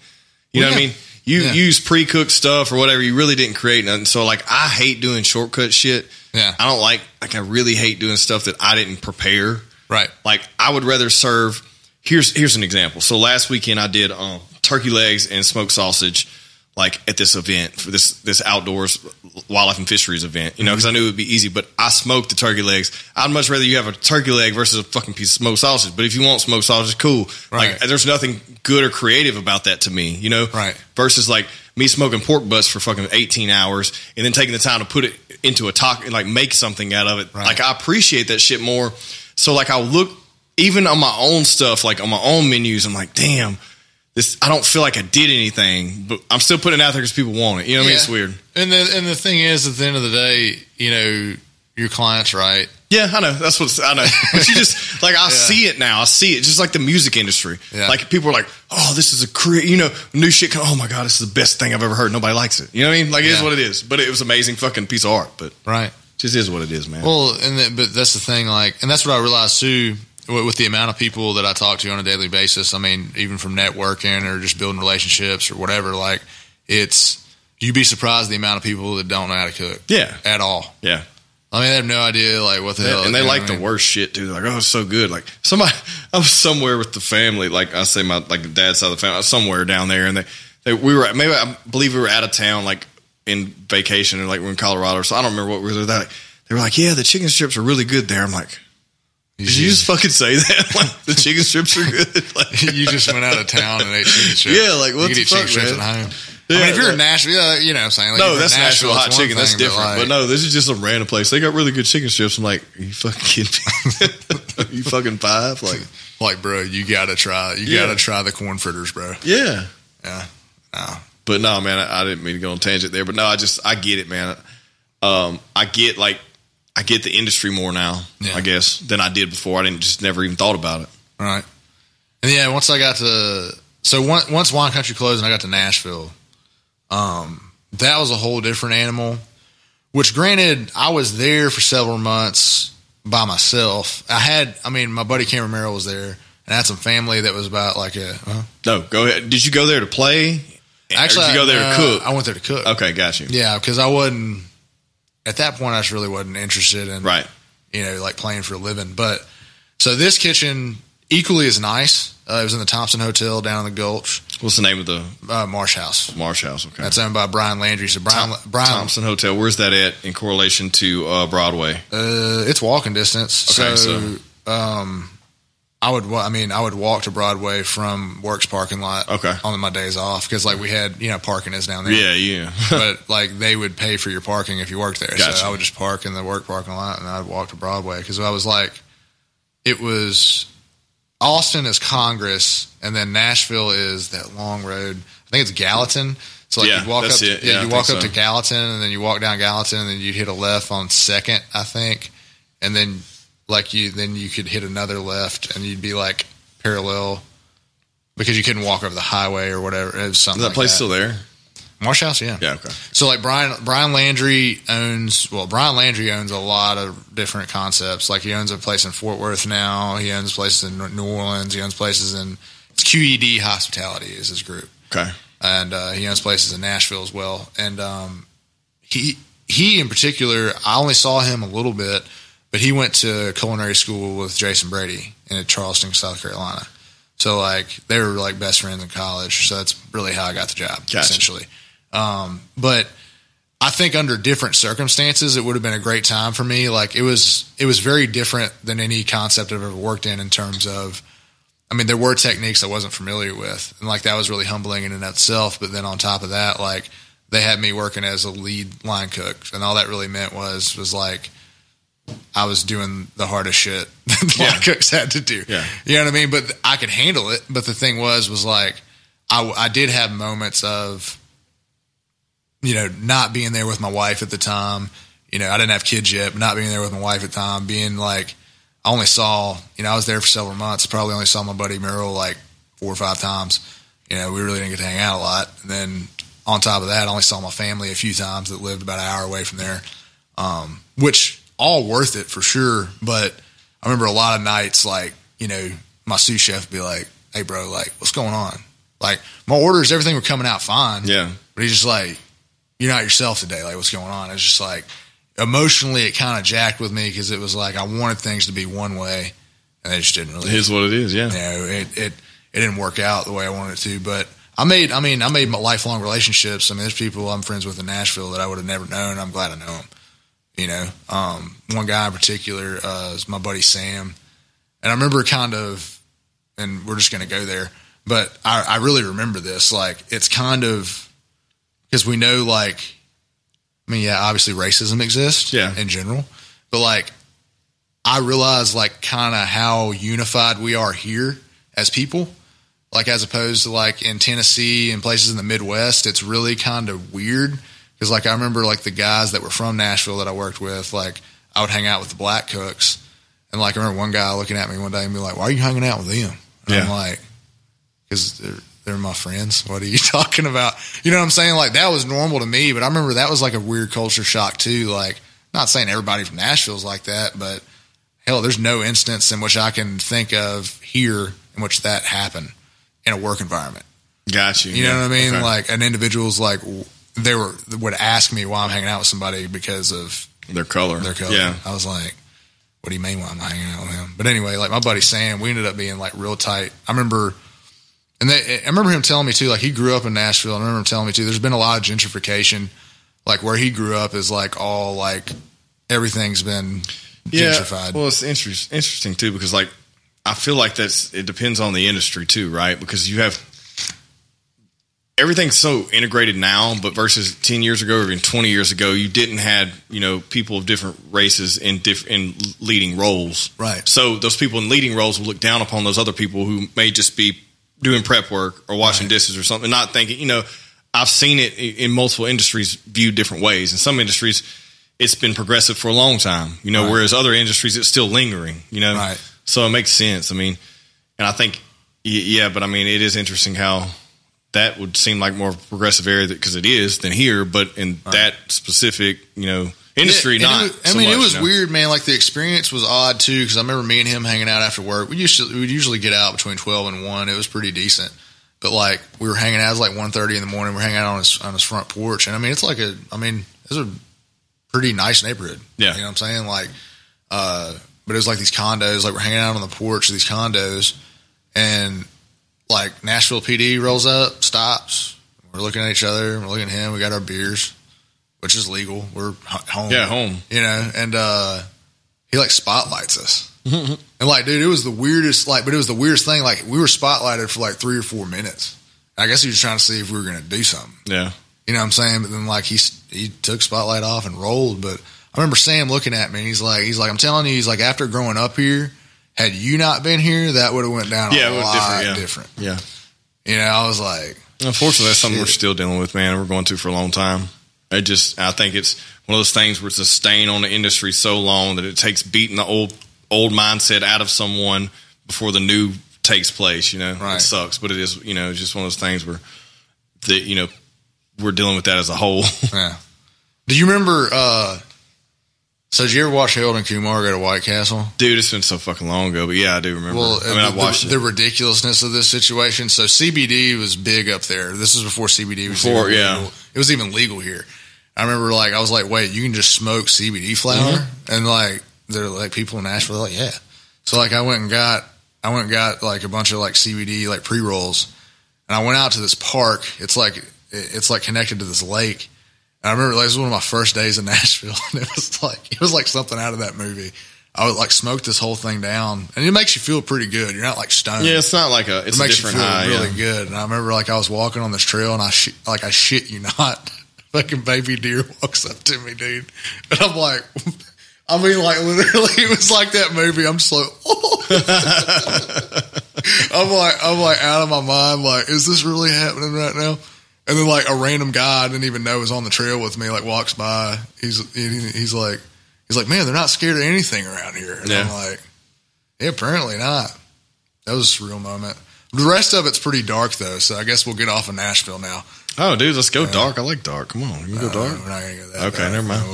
You well, know yeah. what I mean? You yeah. use pre-cooked stuff or whatever. You really didn't create nothing. So, like, I hate doing shortcut shit. Yeah. I don't like, like, I really hate doing stuff that I didn't prepare. Right. Like, I would rather serve, here's here's an example. So, last weekend I did um, turkey legs and smoked sausage, like, at this event, for this this outdoors wildlife and fisheries event, you know, because mm-hmm. I knew it would be easy, but I smoked the turkey legs. I'd much rather you have a turkey leg versus a fucking piece of smoked sausage, but if you want smoked sausage, cool. Right. Like, there's nothing good or creative about that to me, you know? Right. Versus, like, me smoking pork butts for fucking eighteen hours and then taking the time to put it into a taco and like make something out of it. Right. Like I appreciate that shit more. So like I look even on my own stuff, like on my own menus, I'm like, damn, this, I don't feel like I did anything, but I'm still putting it out there because people want it. You know what yeah. I mean? It's weird. And the, and the thing is, at the end of the day, you know, your clients, right? Yeah, I know. That's what I know. But you just, like, I yeah. see it now. I see it. Just like the music industry. Yeah. Like, people are like, oh, this is a career, you know, new shit. Oh, my God, this is the best thing I've ever heard. Nobody likes it. You know what I mean? Like, it yeah. is what it is. But it was an amazing fucking piece of art. But right. It just is what it is, man. Well, and the, but that's the thing, like, and that's what I realized, too, with the amount of people that I talk to on a daily basis. I mean, even from networking or just building relationships or whatever, like, it's, you'd be surprised the amount of people that don't know how to cook. Yeah. At all. Yeah. I mean, they have no idea, like, what the yeah, hell. And they like the mean? worst shit, too. They're like, oh, it's so good. Like, somebody, I was somewhere with the family. Like, I say my, like, dad's side of the family. I was somewhere down there. And they, they we were, maybe, I believe we were out of town, like, in vacation. And, like, we're in Colorado. So I don't remember what we were there. Like, they were like, yeah, the chicken strips are really good there. I'm like, did you just fucking say that? Like, the chicken strips are good? Like, you just went out of town and ate chicken strips. Yeah, like, what the fuck, man? You can eat chicken strips at home. Yeah, I mean, if you're in Nashville, you know what I'm saying? Like, no, that's Nashville, Nashville hot chicken. Thing, that's different. But, like, but no, this is just a random place. They got really good chicken strips. I'm like, are you fucking kidding me? Are you fucking five? Like, like, bro, you got to try. You yeah. got to try the corn fritters, bro. Yeah. Yeah. No. But no, man, I, I didn't mean to go on tangent there. But no, I just, I get it, man. Um, I get, like, I get the industry more now, yeah. I guess, than I did before. I didn't just never even thought about it. All right. And yeah, once I got to, so one, once Wine Country closed and I got to Nashville, Um, that was a whole different animal, which granted, I was there for several months by myself. I had, I mean, my buddy Cameron Merrill was there, and I had some family that was about like a, huh? No, go ahead. Did you go there to play? Actually, or did you go there uh, to cook? I went there to cook. Okay. Got you. Yeah. Cause I wasn't, at that point, I just really wasn't interested in, right. you know, like playing for a living. But so this kitchen equally as nice. Uh, it was in the Thompson Hotel down in the Gulch. What's the name of the? Uh, Marsh House. Marsh House, okay. That's owned by Brian Landry. So Brian, Tom, Brian Thompson Hotel, where's that at in correlation to uh, Broadway? Uh, it's walking distance. Okay, so, so. Um, I would, I mean, I would walk to Broadway from Works parking lot okay. on my days off because, like, we had, you know, parking is down there. Yeah, yeah. But, like, they would pay for your parking if you worked there. Gotcha. So I would just park in the Work parking lot and I'd walk to Broadway because I was like, it was – Austin is Congress, and then Nashville is that long road. I think it's Gallatin. So like yeah, you walk up, to, yeah, yeah, you I walk up so. to Gallatin, and then you walk down Gallatin, and then you hit a left on Second, I think, and then like you, then you could hit another left, and you'd be like parallel because you couldn't walk over the highway or whatever. It was something. Is that like place that. still there? Marsh House, yeah, yeah. Okay. So like Brian Brian Landry owns well Brian Landry owns a lot of different concepts. Like he owns a place in Fort Worth now. He owns places in New Orleans. He owns places in it's Q E D Hospitality is his group. Okay, and uh, he owns places in Nashville as well. And um, he he in particular, I only saw him a little bit, but he went to culinary school with Jason Brady in Charleston, South Carolina. So like they were like best friends in college. So that's really how I got the job gotcha. essentially. Um, but I think under different circumstances, it would have been a great time for me. Like it was, it was very different than any concept I've ever worked in, in terms of, I mean, there were techniques I wasn't familiar with, and like, that was really humbling in and of itself. But then on top of that, like they had me working as a lead line cook, and all that really meant was, was like, I was doing the hardest shit that the yeah. line cooks had to do. Yeah. You know what I mean? But I could handle it. But the thing was, was like, I, I did have moments of, you know, not being there with my wife at the time. You know, I didn't have kids yet, but not being there with my wife at the time, being like, I only saw, you know, I was there for several months, probably only saw my buddy Merrill like four or five times. You know, we really didn't get to hang out a lot. And then on top of that, I only saw my family a few times that lived about an hour away from there, um, which all worth it for sure. But I remember a lot of nights, like, you know, my sous chef would be like, hey, bro, like, what's going on? Like, my orders, everything were coming out fine. Yeah. But he's just like, you're not yourself today. Like, what's going on? It's just like emotionally, it kind of jacked with me because it was like I wanted things to be one way, and they just didn't really. It is what it is, yeah. You know, it it it didn't work out the way I wanted it to. But I made, I mean, I made my lifelong relationships. I mean, there's people I'm friends with in Nashville that I would have never known. I'm glad I know them. You know, um, one guy in particular uh, is my buddy Sam, and I remember kind of, and we're just going to go there, but I, I really remember this. Like, it's kind of. Because we know, like, I mean, yeah, obviously racism exists yeah. in general. But, like, I realize, like, kind of how unified we are here as people. Like, as opposed to, like, in Tennessee and places in the Midwest, it's really kind of weird. Because, like, I remember, like, the guys that were from Nashville that I worked with, like, I would hang out with the black cooks. And, like, I remember one guy looking at me one day and be like, why are you hanging out with them? And yeah. I'm like, because they're, they're my friends. What are you talking about? You know what I'm saying? Like, that was normal to me. But I remember that was, like, a weird culture shock, too. Like, not saying everybody from Nashville is like that, but, hell, there's no instance in which I can think of here in which that happened in a work environment. Gotcha. You know yeah. what I mean? Okay. Like, an individual's, like, they were would ask me why I'm hanging out with somebody because of their color. Their color. Yeah. I was like, what do you mean why I'm hanging out with him? But anyway, like my buddy Sam, we ended up being like real tight. I remember, and they, I remember him telling me too, like he grew up in Nashville. I remember him telling me too, there's been a lot of gentrification. Like where he grew up is like all like everything's been gentrified. Yeah, well, it's inter- interesting too, because like I feel like that's, it depends on the industry too, right? Because you have, everything's so integrated now, but versus ten years ago or even twenty years ago, you didn't had, you know, people of different races in diff- in leading roles. Right. So those people in leading roles will look down upon those other people who may just be doing prep work or washing right. dishes or something, not thinking, you know, I've seen it in multiple industries viewed different ways. In some industries, it's been progressive for a long time, you know, right. whereas other industries, it's still lingering, you know. Right. So it makes sense. I mean, and I think, yeah, but I mean, it is interesting how – that would seem like more of a progressive area because it is than here, but in right. that specific, you know, industry, it, not. It, I so mean, much, it was you know? weird, man. Like the experience was odd too, because I remember me and him hanging out after work. We usually we'd usually get out between twelve and one. It was pretty decent, but like we were hanging out. It was like one thirty in the morning. We're hanging out on his on his front porch, and I mean, it's like a. I mean, it's a pretty nice neighborhood. Yeah, you know what I'm saying? Like, uh, but it was like these condos. Like we're hanging out on the porch of these condos, and. Like Nashville P D rolls up, stops. We're looking at each other. We're looking at him. We got our beers, which is legal. We're home. Yeah, home. You know, and uh, he like spotlights us. And like, dude, it was the weirdest. Like, but it was the weirdest thing. Like, we were spotlighted for like three or four minutes. I guess he was trying to see if we were going to do something. Yeah, you know what I'm saying. But then like he he took spotlight off and rolled. But I remember Sam looking at me. And he's like, he's like, I'm telling you, he's like, after growing up here. Had you not been here, that would have went down yeah, a it lot different yeah. different. Yeah, you know, I was like, unfortunately, that's shit. Something we're still dealing with, man. We're going to for a long time. I just, I think it's one of those things where it's a stain on the industry so long that it takes beating the old old mindset out of someone before the new takes place. You know, right. It sucks, but it is, you know, it's just one of those things where that you know we're dealing with that as a whole. Yeah. Do you remember? uh So did you ever watch Harold and Kumar go to White Castle? Dude, it's been so fucking long ago, but yeah, I do remember. Well, I mean, the, I watched the, it. The ridiculousness of this situation. So C B D was big up there. This was before C B D was before, even yeah. legal. It was even legal here. I remember, like, I was like, wait, you can just smoke C B D flower? Mm-hmm. And, like, they're like, people in Nashville, they're like, yeah. So, like, I went and got, I went and got, like, a bunch of, like, C B D, like, pre-rolls. And I went out to this park. It's, like, it's, like, connected to this lake. I remember like, this was one of my first days in Nashville, and it was like it was like something out of that movie. I would like smoke this whole thing down, and it makes you feel pretty good. You're not like stoned. Yeah, it's not like a. It's it makes a different you feel high, really yeah. good. And I remember like I was walking on this trail, and I sh- like I shit you not, fucking baby deer walks up to me, dude, and I'm like, I mean like literally, it was like that movie. I'm just like, oh. I'm like I'm like out of my mind. Like, is this really happening right now? And then, like, a random guy I didn't even know was on the trail with me, like, walks by. He's he's like, he's like, man, they're not scared of anything around here. And yeah. I'm like, yeah, apparently not. That was a surreal moment. The rest of it's pretty dark, though, so I guess we'll get off of Nashville now. Oh, dude, let's go uh, dark. I like dark. Come on. You no, go dark. We're not going to go that okay, dark. Never mind.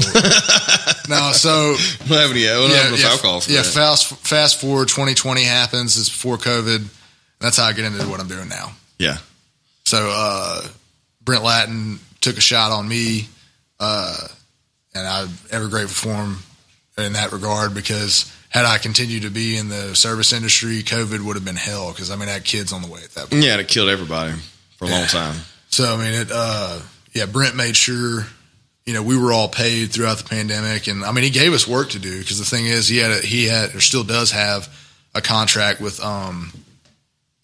No, so. We don't have any, don't yeah, have yeah, alcohol for yeah, that. Yeah, fast, fast forward, twenty twenty happens. It's before COVID. That's how I get into what I'm doing now. Yeah. So, uh. Brent Latin took a shot on me, uh, and I'm ever grateful for him in that regard because had I continued to be in the service industry, COVID would have been hell because, I mean, I had kids on the way at that point. Yeah, and it killed everybody for a yeah. long time. So, I mean, it. Uh, yeah, Brent made sure, you know, we were all paid throughout the pandemic. And, I mean, he gave us work to do because the thing is he had, a, he had or still does have a contract with um, –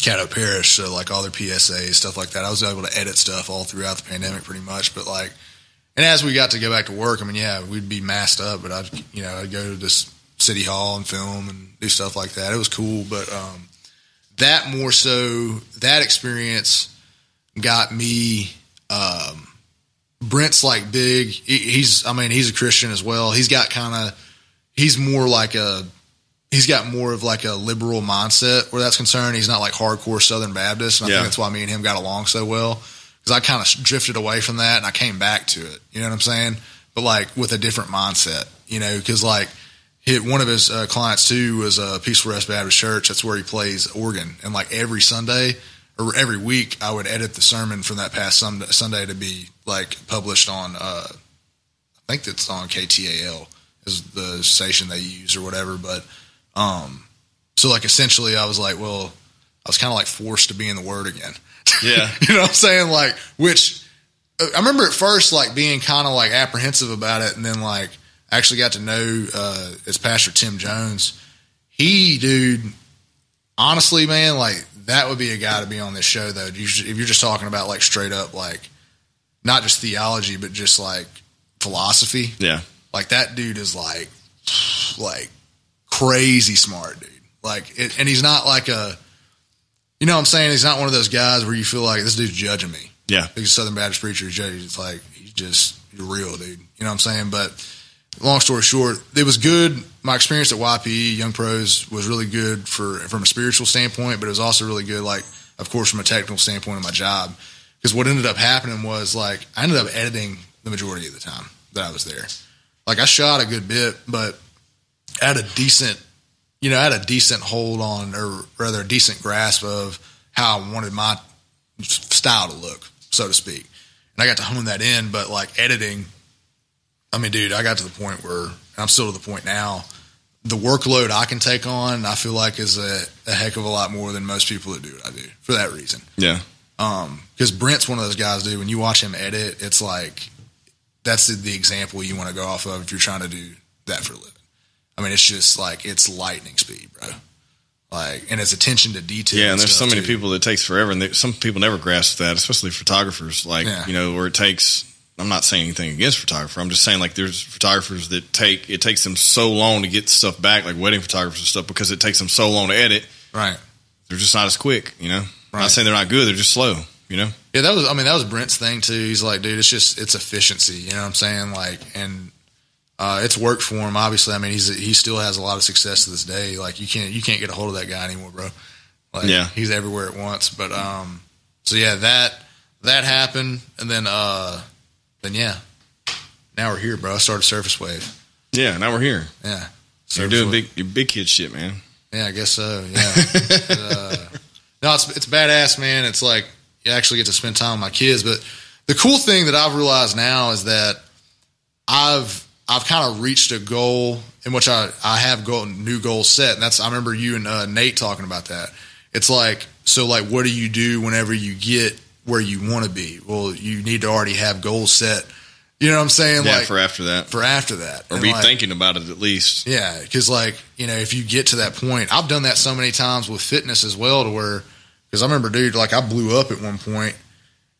Caddo Parish, so like all their P S As, stuff like that. I was able to edit stuff all throughout the pandemic pretty much. But like, and as we got to go back to work, I mean, yeah, we'd be masked up, but I'd, you know, I'd go to this city hall and film and do stuff like that. It was cool. But um, that more so, that experience got me, um, Brent's like big, he, he's, I mean, he's a Christian as well. He's got kind of, he's more like a, he's got more of like a liberal mindset where that's concerned. He's not like hardcore Southern Baptist. And I yeah. think that's why me and him got along so well, because I kind of drifted away from that and I came back to it. You know what I'm saying? But like with a different mindset, you know, because like hit one of his uh, clients too was a uh, Peaceful Rest Baptist Church. That's where he plays organ. And like every Sunday or every week, I would edit the sermon from that past Sunday to be like published on, uh, I think it's on K T A L is the station they use or whatever. But, um, so like essentially I was like, well, I was kind of like forced to be in the Word again. Yeah. You know what I'm saying? Like, which I remember at first, like being kind of like apprehensive about it. And then like actually got to know, uh, it's Pastor Tim Jones. He, dude, honestly, man, like that would be a guy to be on this show though. If you're just talking about like straight up, like not just theology, but just like philosophy. Yeah. Like that dude is like, like crazy smart dude. Like, it, and he's not like a, you know what I'm saying? He's not one of those guys where you feel like this dude's judging me. Yeah. He's a Southern Baptist preacher. He's judging. It's like, he's just, you're real dude. You know what I'm saying? But long story short, it was good. My experience at Y P E Young Pros was really good for, from a spiritual standpoint, but it was also really good. Like, of course, from a technical standpoint of my job, because what ended up happening was like, I ended up editing the majority of the time that I was there. Like I shot a good bit, but I had a decent, you know, I had a decent hold on, or rather a decent grasp of how I wanted my style to look, so to speak. And I got to hone that in, but like editing, I mean, dude, I got to the point where, and I'm still to the point now, the workload I can take on, I feel like is a, a heck of a lot more than most people that do what I do for that reason. Yeah. Um, because Brent's one of those guys, dude, when you watch him edit, it's like, that's the, the example you want to go off of if you're trying to do that for a living. I mean, it's just like, it's lightning speed, bro. Like, and it's attention to detail. Yeah, and there's so many too. people that takes forever, and they, some people never grasp that, especially photographers. Like, yeah. you know, where it takes. I'm not saying anything against photographer. I'm just saying like there's photographers that take it takes them so long to get stuff back, like wedding photographers and stuff, because it takes them so long to edit. Right. They're just not as quick, you know. Right. I'm not saying they're not good. They're just slow, you know. Yeah, that was. I mean, that was Brent's thing too. He's like, dude, it's just it's efficiency. You know what I'm saying? Like, and. Uh, it's worked for him, obviously. I mean, he's he still has a lot of success to this day. Like you can't you can't get a hold of that guy anymore, bro. Like yeah. he's everywhere at once. But um, so yeah, that that happened, and then uh, then yeah, now we're here, bro. I started Surface Wave. Yeah, now we're here. Yeah, you're doing big your big kid shit, man. Yeah, I guess so. Yeah, uh, no, it's it's badass, man. It's like you actually get to spend time with my kids. But the cool thing that I've realized now is that I've I've kind of reached a goal in which I, I have goal, new goals set. And that's, I remember you and uh, Nate talking about that. It's like, so like, what do you do whenever you get where you want to be? Well, you need to already have goals set. You know what I'm saying? Yeah, like for after that, for after that. Or and be like, thinking about it at least. Yeah. Cause like, you know, if you get to that point, I've done that so many times with fitness as well to where, cause I remember dude, like I blew up at one point.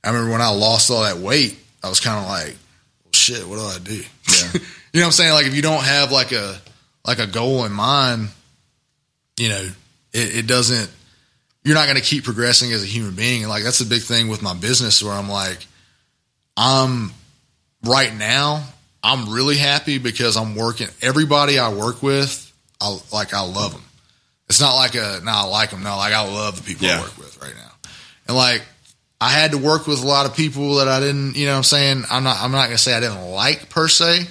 I remember when I lost all that weight, I was kind of like, well, shit, what do I do? Yeah. You know what I'm saying? Like if you don't have like a like a goal in mind, you know, it, it doesn't you're not gonna keep progressing as a human being. And like that's the big thing with my business where I'm like, I'm right now, I'm really happy because I'm working everybody I work with, I like I love them. It's not like a no, nah, I like them, no, like I love the people yeah. I work with right now. And like I had to work with a lot of people that I didn't, you know what I'm saying? I'm not I'm not gonna say I didn't like per se.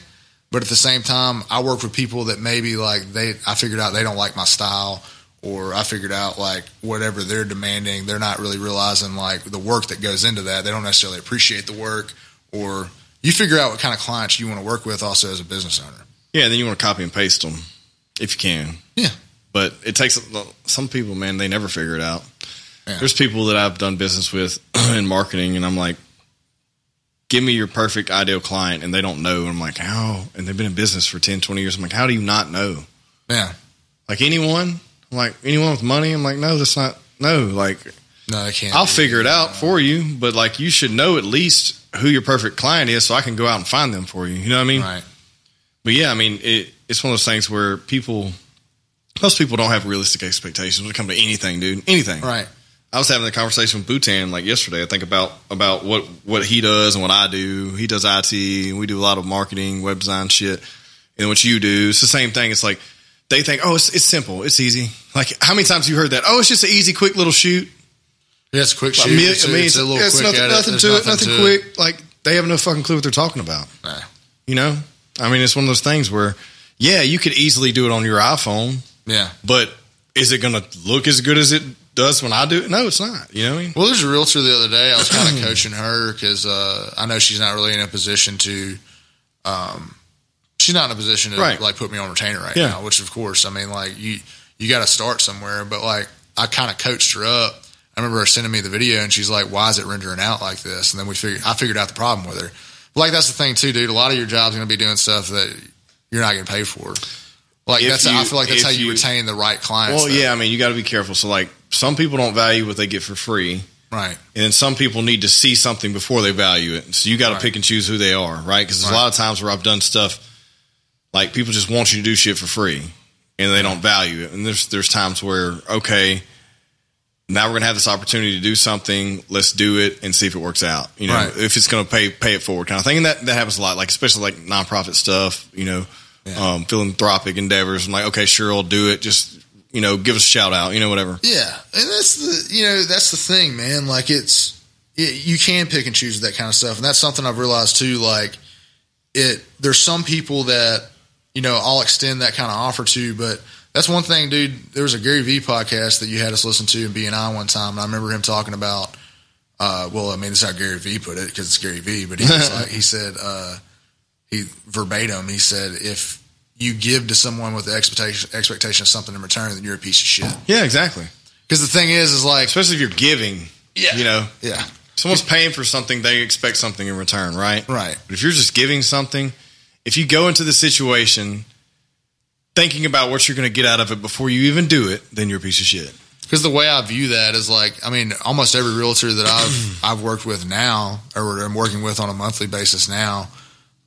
But at the same time, I work with people that maybe like they, I figured out they don't like my style or I figured out like whatever they're demanding, they're not really realizing like the work that goes into that. They don't necessarily appreciate the work or you figure out what kind of clients you want to work with also as a business owner. Yeah. And then you want to copy and paste them if you can. Yeah. But it takes some people, man, they never figure it out. Yeah. There's people that I've done business with in marketing and I'm like, give me your perfect ideal client. And they don't know. And I'm like, how? And they've been in business for ten, twenty years. I'm like, how do you not know? Yeah. Like anyone, I'm like anyone with money. I'm like, no, that's not, no, like, no, I can't. I'll figure it out for you. But like, you should know at least who your perfect client is so I can go out and find them for you. You know what I mean? Right. But yeah, I mean, it, it's one of those things where people, most people don't have realistic expectations when it comes to anything, dude, anything. Right. I was having a conversation with Bhutan like yesterday. I think about, about what, what he does and what I do. He does I T. We do a lot of marketing, web design shit. and what you do. It's the same thing. It's like they think, oh, it's, it's simple. It's easy. Like, how many times have you heard that? Oh, it's just an easy, quick little shoot. Yeah, it's a quick shoot. Like, it's, it's, it's a little it's quick nothing, edit. Nothing to it. Nothing, nothing quick. It. Like, they have no fucking clue what they're talking about. Nah. You know? I mean, it's one of those things where, yeah, you could easily do it on your iPhone. Yeah. But is it going to look as good as it does when I do it? No, it's not. You know what I mean? Well, there's a realtor the other day. I was kind of coaching her because uh, I know she's not really in a position to um, – she's not in a position to, right. like, put me on retainer right yeah. now, which, of course, I mean, like, you, you got to start somewhere. But, like, I kind of coached her up. I remember her sending me the video, and she's like, "Why is it rendering out like this?" And then we figured, I figured out the problem with her. But like that's the thing too, dude. A lot of your job's going to be doing stuff that you're not getting paid for. Like if that's, you, I feel like that's how you, you retain the right clients. Well, though. Yeah, I mean, you got to be careful. So, like, some people don't value what they get for free, right? And then some people need to see something before they value it. So you got to right. pick and choose who they are, right? Because there's right. a lot of times where I've done stuff like people just want you to do shit for free, and they don't value it. And there's there's times where okay. now we're going to have this opportunity to do something. Let's do it and see if it works out. You know, right. if it's going to pay, pay it forward kind of thing. And that, that happens a lot, like, especially like nonprofit stuff, you know, yeah. um, philanthropic endeavors. I'm like, okay, sure. I'll do it. Just, you know, give us a shout out, you know, whatever. Yeah. And that's the, you know, that's the thing, man. Like it's, it, you can pick and choose that kind of stuff. And that's something I've realized too. Like it, there's some people that, you know, I'll extend that kind of offer to, but that's one thing, dude. There was a Gary V podcast that you had us listen to in B and I one time, and I remember him talking about, uh, well, I mean, that's how Gary V put it because it's Gary V, but he was like, he said, uh, he verbatim, he said, if you give to someone with the expectation expectation of something in return, then you're a piece of shit. Yeah, exactly. Because the thing is, is like, especially if you're giving, yeah, you know, yeah, someone's paying for something, they expect something in return, right? Right. But if you're just giving something, if you go into the situation thinking about what you're going to get out of it before you even do it, then you're a piece of shit. Because the way I view that is like, I mean, almost every realtor that I've I've worked with now, or I'm working with on a monthly basis now,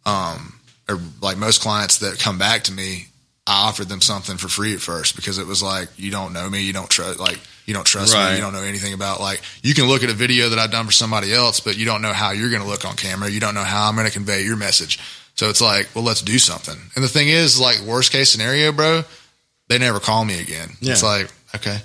um, or like most clients that come back to me, I offered them something for free at first because it was like, you don't know me, you don't trust, like you don't trust right. me, you don't know anything about, like, you can look at a video that I've done for somebody else, but you don't know how you're going to look on camera, you don't know how I'm going to convey your message. So it's like, well, let's do something. And the thing is, like, worst case scenario, bro, they never call me again. Yeah. It's like, okay,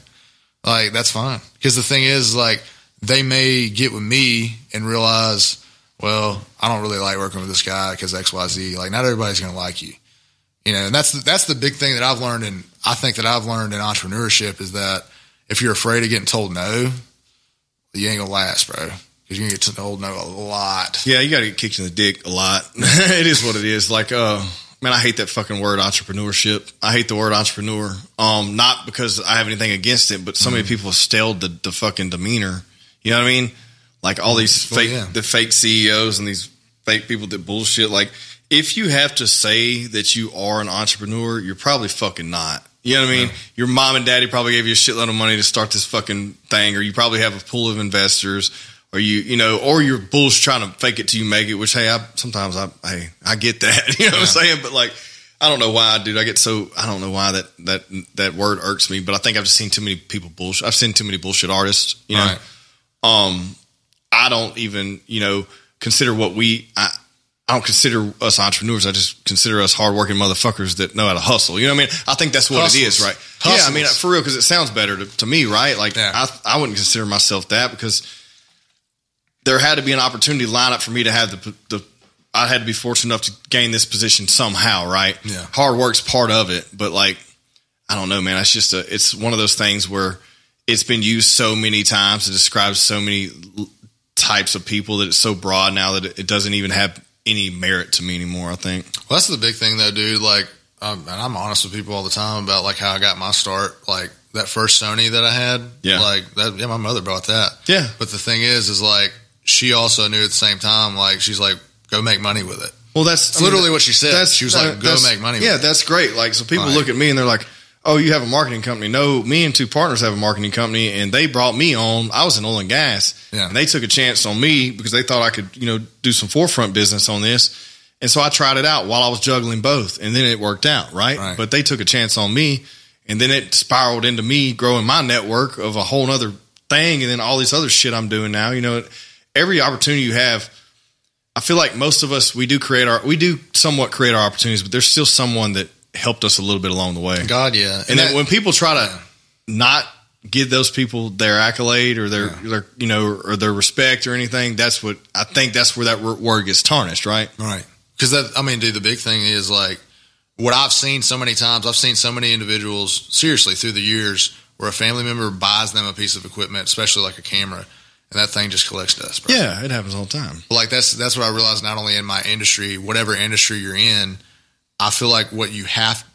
like, that's fine. Because the thing is, like, they may get with me and realize, well, I don't really like working with this guy because X, Y, Z. Like, not everybody's going to like you. You know, and that's the, that's the big thing that I've learned, and I think that I've learned in entrepreneurship is that if you're afraid of getting told no, you ain't going to last, bro. Because you get to old know a lot. Yeah, you got to get kicked in the dick a lot. It is what it is. Like, uh, man, I hate that fucking word entrepreneurship. I hate the word entrepreneur. Um, not because I have anything against it, but so mm-hmm. many people have staled the, the fucking demeanor. You know what I mean? Like all these well, fake, yeah. the fake C E Os and these fake people that bullshit. Like, if you have to say that you are an entrepreneur, you're probably fucking not. You know what I mean? Yeah. Your mom and daddy probably gave you a shitload of money to start this fucking thing, or you probably have a pool of investors. Or you, you know, or your bull's trying to fake it till you make it. Which, hey, I sometimes I, hey, I get that. You know what yeah. I'm saying? But like, I don't know why, dude. I get so I don't know why that that that word irks me. But I think I've just seen too many people bullshit. I've seen too many bullshit artists. You know, right. um, I don't even you know consider what we. I, I don't consider us entrepreneurs. I just consider us hardworking motherfuckers that know how to hustle. You know what I mean? I think that's what Hustles. It is, right? Hustles. Yeah, I mean, for real, because it sounds better to, to me, right? Like yeah. I I wouldn't consider myself that because. There had to be an opportunity line up for me to have the, the I had to be fortunate enough to gain this position somehow. Right. Yeah. Hard work's part of it, but like, I don't know, man, it's just a, it's one of those things where it's been used so many times to describe so many types of people that it's so broad now that it doesn't even have any merit to me anymore. I think. Well, that's the big thing though, dude. Like, um, and I'm honest with people all the time about like how I got my start, like that first Sony that I had. Yeah. Like that. Yeah. My mother bought that. Yeah. But the thing is, is like, she also knew at the same time, like, she's like, go make money with it. Well, that's I mean, literally what she said. That's, she was like, go make money with yeah, it. Yeah, that's great. Like, so people right. look at me and they're like, oh, you have a marketing company. No, me and two partners have a marketing company, and they brought me on. I was in oil and gas, yeah. and they took a chance on me because they thought I could, you know, do some forefront business on this. And so I tried it out while I was juggling both, and then it worked out, right? right. But they took a chance on me, and then it spiraled into me growing my network of a whole other thing and then all this other shit I'm doing now, you know, it, every opportunity you have, I feel like most of us, we do create our, we do somewhat create our opportunities, but there's still someone that helped us a little bit along the way. God, yeah. And, and that, then when people try to not give those people their accolade or their, yeah. their, you know, or their respect or anything, that's what, I think that's where that word gets tarnished, right? Right. Because that, I mean, dude, the big thing is like what I've seen so many times, I've seen so many individuals, seriously, through the years where a family member buys them a piece of equipment, especially like a camera, and that thing just collects dust, bro. Yeah, it happens all the time. But like that's that's what I realized not only in my industry, whatever industry you're in, I feel like what you have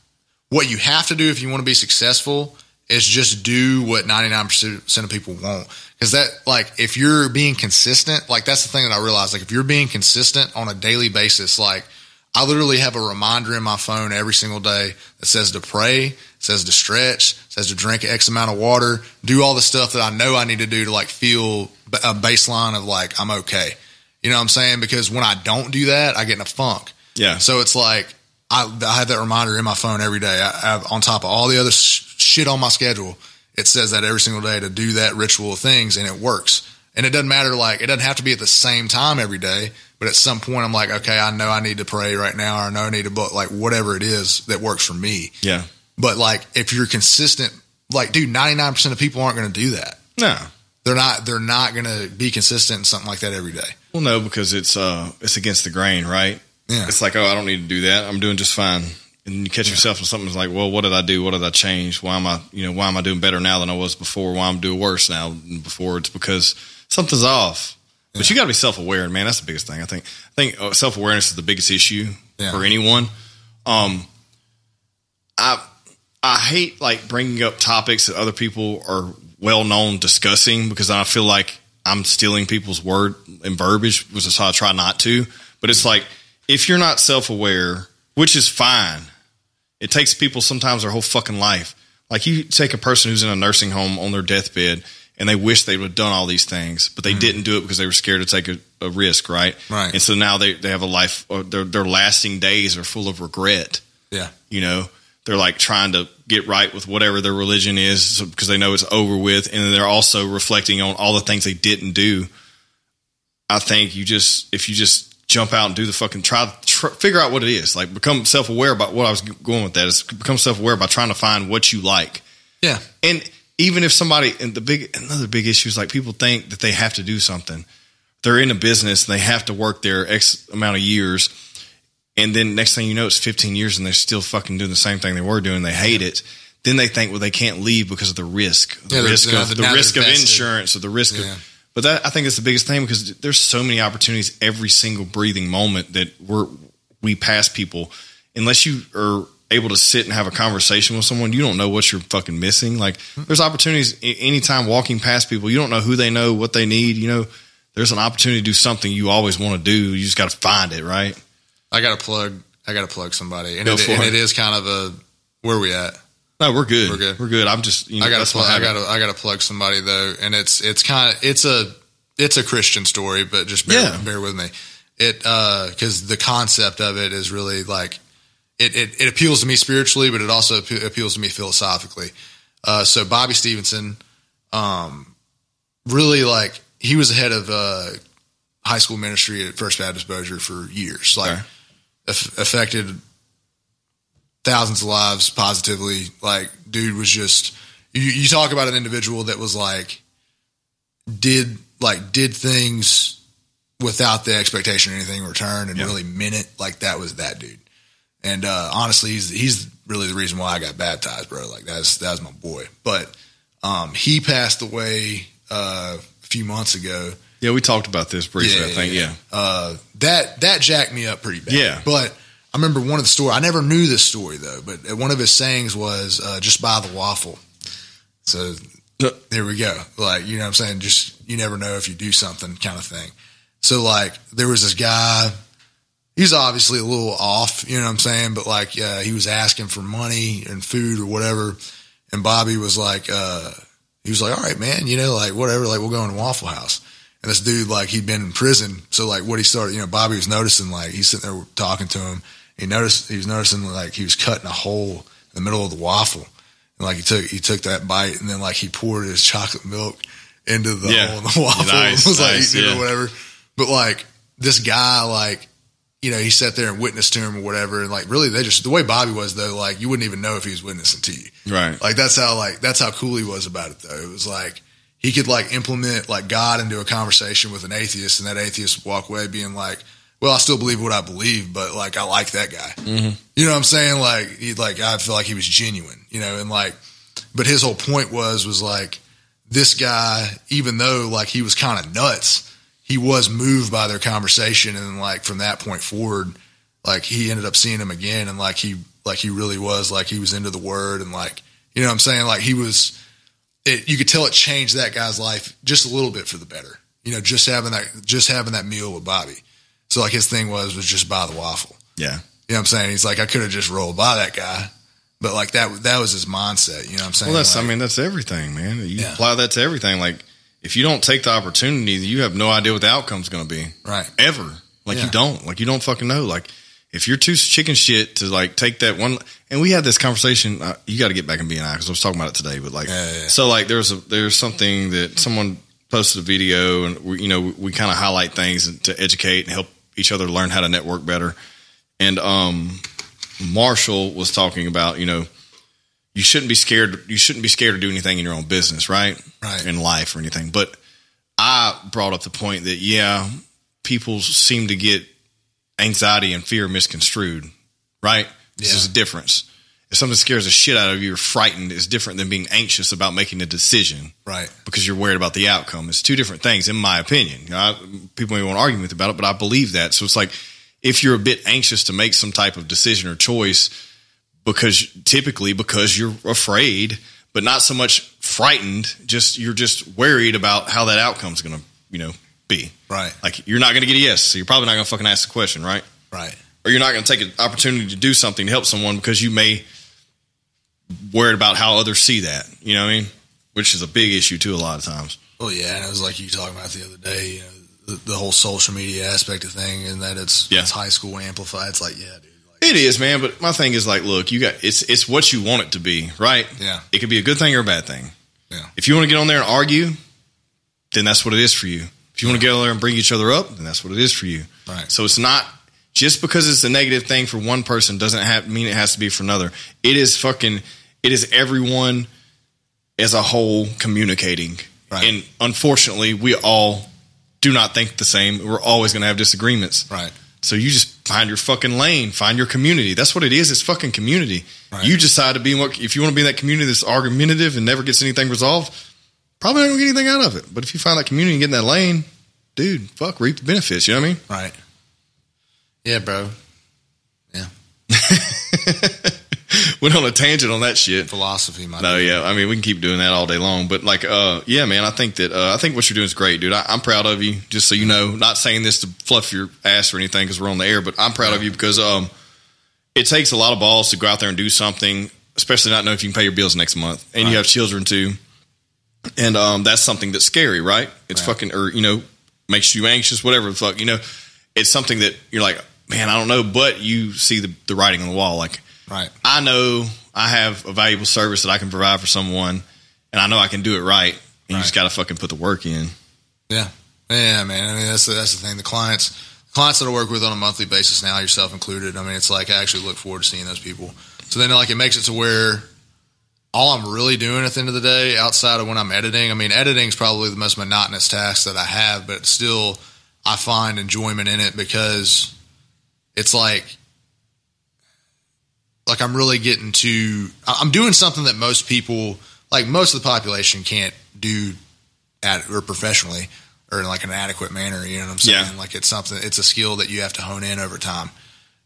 what you have to do if you want to be successful is just do what ninety-nine percent of people won't. Because that, like, if you're being consistent, like that's the thing that I realized. Like if you're being consistent on a daily basis, like I literally have a reminder in my phone every single day that says to pray, says to stretch, says to drink X amount of water, do all the stuff that I know I need to do to like feel a baseline of like, I'm okay. You know what I'm saying? Because when I don't do that, I get in a funk. Yeah. So it's like, I, I have that reminder in my phone every day. I, I, on top of all the other sh- shit on my schedule, it says that every single day to do that ritual of things, and it works. And it doesn't matter, like, it doesn't have to be at the same time every day, but at some point I'm like, okay, I know I need to pray right now, or I know I need to book, like, whatever it is that works for me. Yeah. But, like, if you're consistent, like, dude, ninety-nine percent of people aren't going to do that. No. They're not They're not going to be consistent in something like that every day. Well, no, because it's uh, it's against the grain, right? Yeah. It's like, oh, I don't need to do that. I'm doing just fine. And you catch yeah. yourself in something like, well, what did I do? What did I change? Why am I, you know, why am I doing better now than I was before? Why am I doing worse now than before? It's because something's off. Yeah. But you got to be self-aware, and man, that's the biggest thing. I think I think self-awareness is the biggest issue yeah. for anyone. Um, I I hate like bringing up topics that other people are well known discussing, because I feel like I'm stealing people's word and verbiage, which is how I try not to. But it's like, if you're not self-aware, which is fine, it takes people sometimes their whole fucking life. Like you take a person who's in a nursing home on their deathbed, and they wish they would have done all these things, but they mm. didn't do it because they were scared to take a, a risk, right? Right. And so now they, they have a life, or their, their lasting days are full of regret. Yeah. You know, they're like trying to get right with whatever their religion is because they know it's over with. And then they're also reflecting on all the things they didn't do. I think you just, if you just jump out and do the fucking try, try figure out what it is, like become self-aware about what I was going with that is become self-aware by trying to find what you like. Yeah. And even if somebody, and the big, another big issue is like people think that they have to do something. They're in a business and they have to work there X amount of years. And then next thing you know, it's fifteen years and they're still fucking doing the same thing they were doing. They hate it. Then they think, well, they can't leave because of the risk, the yeah, risk of, the risk of insurance or the risk yeah. of, but that I think is the biggest thing, because there's so many opportunities every single breathing moment that we're, we pass people. Unless you are able to sit and have a conversation with someone, you don't know what you're fucking missing. Like there's opportunities anytime walking past people, you don't know who they know, what they need. You know, there's an opportunity to do something you always want to do. You just got to find it. Right. I got to plug, I got to plug somebody. And, it, and it is kind of a, where are we at? No, we're good. We're good. We're good. I'm just, you know, I got to, I got to, I got to plug somebody though. And it's, it's kind of, it's a, it's a Christian story, but just bear, yeah. bear with me. It, uh, cause the concept of it is really like, It, it, it appeals to me spiritually, but it also appeals to me philosophically. Uh, so Bobby Stevenson, um, really like he was the head of uh, high school ministry at First Baptist Bossier for years, like okay. aff- affected thousands of lives positively. Like dude was just, you, you talk about an individual that was like, did like did things without the expectation of anything in return and yep. really meant it. Like that was that dude. And uh, honestly, he's he's really the reason why I got baptized, bro. Like that's that's my boy. But um, he passed away uh, a few months ago. Yeah, we talked about this briefly. Yeah, I think yeah, yeah. Uh, that that jacked me up pretty bad. Yeah, but I remember one of the story. I never knew this story though, but one of his sayings was uh, "just buy the waffle." So there we go. Like you know what I'm saying? Just you never know if you do something kind of thing. So like there was this guy. He's obviously a little off, you know what I'm saying? But like, uh, he was asking for money and food or whatever. And Bobby was like, uh, he was like, all right, man, you know, like whatever, like we'll go in a Waffle House. And this dude, like he'd been in prison. So like what he started, you know, Bobby was noticing, like he's sitting there talking to him. He noticed, he was noticing like he was cutting a hole in the middle of the waffle. And like he took, he took that bite and then like he poured his chocolate milk into the yeah. hole in the waffle. Nice, it was nice, like, you yeah. know, whatever. But like, this guy, like, you know, he sat there and witnessed to him or whatever. And like, really, they just, the way Bobby was though, like you wouldn't even know if he was witnessing to you. Right. Like that's how, like, that's how cool he was about it though. It was like, he could like implement like God into a conversation with an atheist, and that atheist would walk away being like, well, I still believe what I believe, but like, I like that guy. Mm-hmm. You know what I'm saying? Like, he, like, I feel like he was genuine, you know? And like, but his whole point was, was like this guy, even though like he was kind of nuts, he was moved by their conversation. And like, from that point forward, like he ended up seeing him again. And like, he, like he really was like, he was into the word. And like, you know what I'm saying? Like he was, it, you could tell it changed that guy's life just a little bit for the better, you know, just having that, just having that meal with Bobby. So like his thing was, was just buy the waffle. Yeah. You know what I'm saying? He's like, I could have just rolled by that guy. But like that, that was his mindset. You know what I'm saying? Well, that's, like, I mean, that's everything, man. You yeah. apply that to everything. Like, if you don't take the opportunity, you have no idea what the outcome's going to be. Right. Ever. Like yeah. you don't, like you don't fucking know. Like if you're too chicken shit to like take that one. And we had this conversation. Uh, you got to get back and be an eye because I was talking about it today. But like, yeah, yeah. so like there's a, there's something that someone posted a video and we, you know, we, we kind of highlight things to educate and help each other learn how to network better. And, um, Marshall was talking about, you know, you shouldn't be scared. You shouldn't be scared to do anything in your own business, right? Right. In life or anything. But I brought up the point that, yeah, people seem to get anxiety and fear misconstrued, right? This yeah. is a difference. If something scares the shit out of you, you're frightened, it's different than being anxious about making a decision, right? Because you're worried about the outcome. It's two different things, in my opinion. You know, I, people may want to argue with about it, but I believe that. So it's like, if you're a bit anxious to make some type of decision or choice, because typically because you're afraid, but not so much frightened, just you're just worried about how that outcome's going to, you know, be. Right. Like you're not going to get a yes, so you're probably not going to fucking ask the question, right? Right. Or you're not going to take an opportunity to do something to help someone because you may worried about how others see that, you know what I mean? Which is a big issue too a lot of times. Oh yeah, and it was like you talking about the other day, you know, the, the whole social media aspect of thing, and that it's, yeah. it's high school amplified. It's like, yeah, dude. It is, man. But my thing is like, look, you got, it's, it's what you want it to be, right? Yeah. It could be a good thing or a bad thing. Yeah. If you want to get on there and argue, then that's what it is for you. If you yeah. want to get on there and bring each other up, then that's what it is for you. Right. So it's not just because it's a negative thing for one person doesn't have mean it has to be for another. It is fucking, it is everyone as a whole communicating. Right. And unfortunately we all do not think the same. We're always going to have disagreements. Right. So you just find your fucking lane, find your community. That's what it is. It's fucking community. Right. You decide to be what, if you want to be in that community that's argumentative and never gets anything resolved, probably not going to get anything out of it. But if you find that community and get in that lane, dude, fuck, reap the benefits. You know what I mean? Right. Yeah, bro. Yeah. Went on a tangent on that shit. Philosophy, my No, dude. Yeah. I mean, we can keep doing that all day long. But, like, uh, yeah, man, I think that uh, I think what you're doing is great, dude. I, I'm proud of you, just so you know. Not saying this to fluff your ass or anything because we're on the air, but I'm proud yeah. of you because um, it takes a lot of balls to go out there and do something, especially not knowing if you can pay your bills next month. And right. you have children, too. And um, that's something that's scary, right? It's right. fucking, or, you know, makes you anxious, whatever the fuck, you know. It's something that you're like, man, I don't know, but you see the, the writing on the wall. Like, right. I know I have a valuable service that I can provide for someone, and I know I can do it right. And right. you just got to fucking put the work in. Yeah, yeah, man. I mean, that's the, that's the thing. The clients, clients that I work with on a monthly basis now, yourself included. I mean, it's like I actually look forward to seeing those people. So then, like, it makes it to where all I'm really doing at the end of the day, outside of when I'm editing. I mean, editing is probably the most monotonous task that I have, but still, I find enjoyment in it because it's like, like I'm really getting to, I'm doing something that most people, like most of the population can't do at or professionally or in like an adequate manner. You know what I'm saying? Yeah. Like it's something, it's a skill that you have to hone in over time,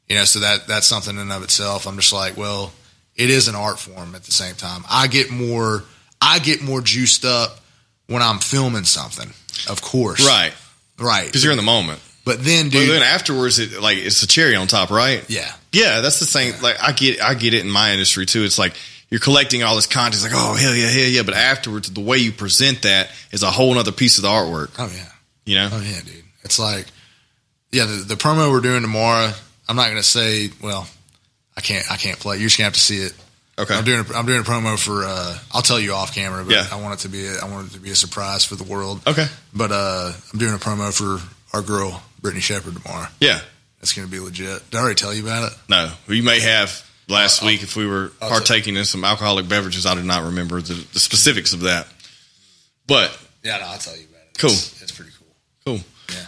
you know, so that that's something in and of itself. I'm just like, well, it is an art form at the same time. I get more, I get more juiced up when I'm filming something, of course. Right. Right. Because you're in the moment. But then, dude. But then afterwards, it, like, it's a cherry on top, right? Yeah. Yeah, that's the thing. Yeah. Like, I get I get it in my industry, too. It's like you're collecting all this content. It's like, oh, hell yeah, hell yeah. But afterwards, the way you present that is a whole other piece of the artwork. Oh, yeah. You know? Oh, yeah, dude. It's like, yeah, the, the promo we're doing tomorrow, I'm not going to say, well, I can't I can't play. You're just going to have to see it. Okay. I'm doing a, I'm doing a promo for, uh, I'll tell you off camera, but yeah. I want it to be, a, I want it to be a surprise for the world. Okay. But, uh, I'm doing a promo for our girl, Brittany Shepard tomorrow. Yeah. That's going to be legit. Did I already tell you about it? No. We may have last uh, week if we were I'll partaking in some alcoholic beverages. I do not remember the, the specifics of that. But. Yeah, no, I'll tell you about it. Cool. That's, that's pretty cool. Cool. Yeah.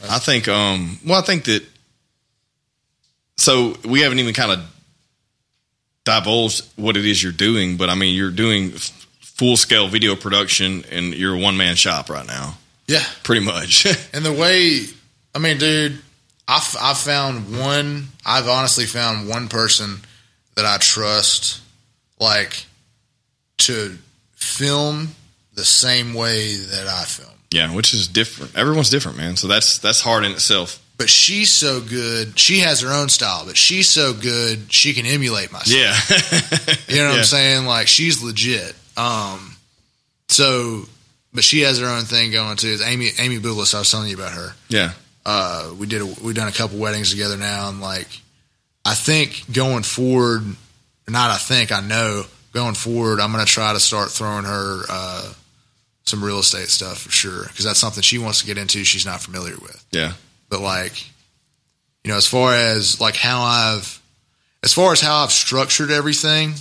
That's I think, um, well, I think that, so we haven't even kind of divulged what it is you're doing, but I mean, you're doing f- full-scale video production and you're a one-man shop right now. Yeah. Pretty much. And the way, I mean, dude, I've, I've found one, I've honestly found one person that I trust, like, to film the same way that I film. Yeah, which is different. Everyone's different, man. So that's that's hard in itself. But she's so good. She has her own style, but she's so good, she can emulate myself. Yeah. You know what yeah. I'm saying? Like, she's legit. Um, so... But she has her own thing going too. It's Amy Amy Boulis, I was telling you about her. Yeah, uh, we did. A, we've done a couple weddings together now, and like, I think going forward, not I think I know going forward, I'm gonna try to start throwing her uh, some real estate stuff for sure, because that's something she wants to get into. She's not familiar with. Yeah, but like, you know, as far as like how I've, as far as how I've structured everything,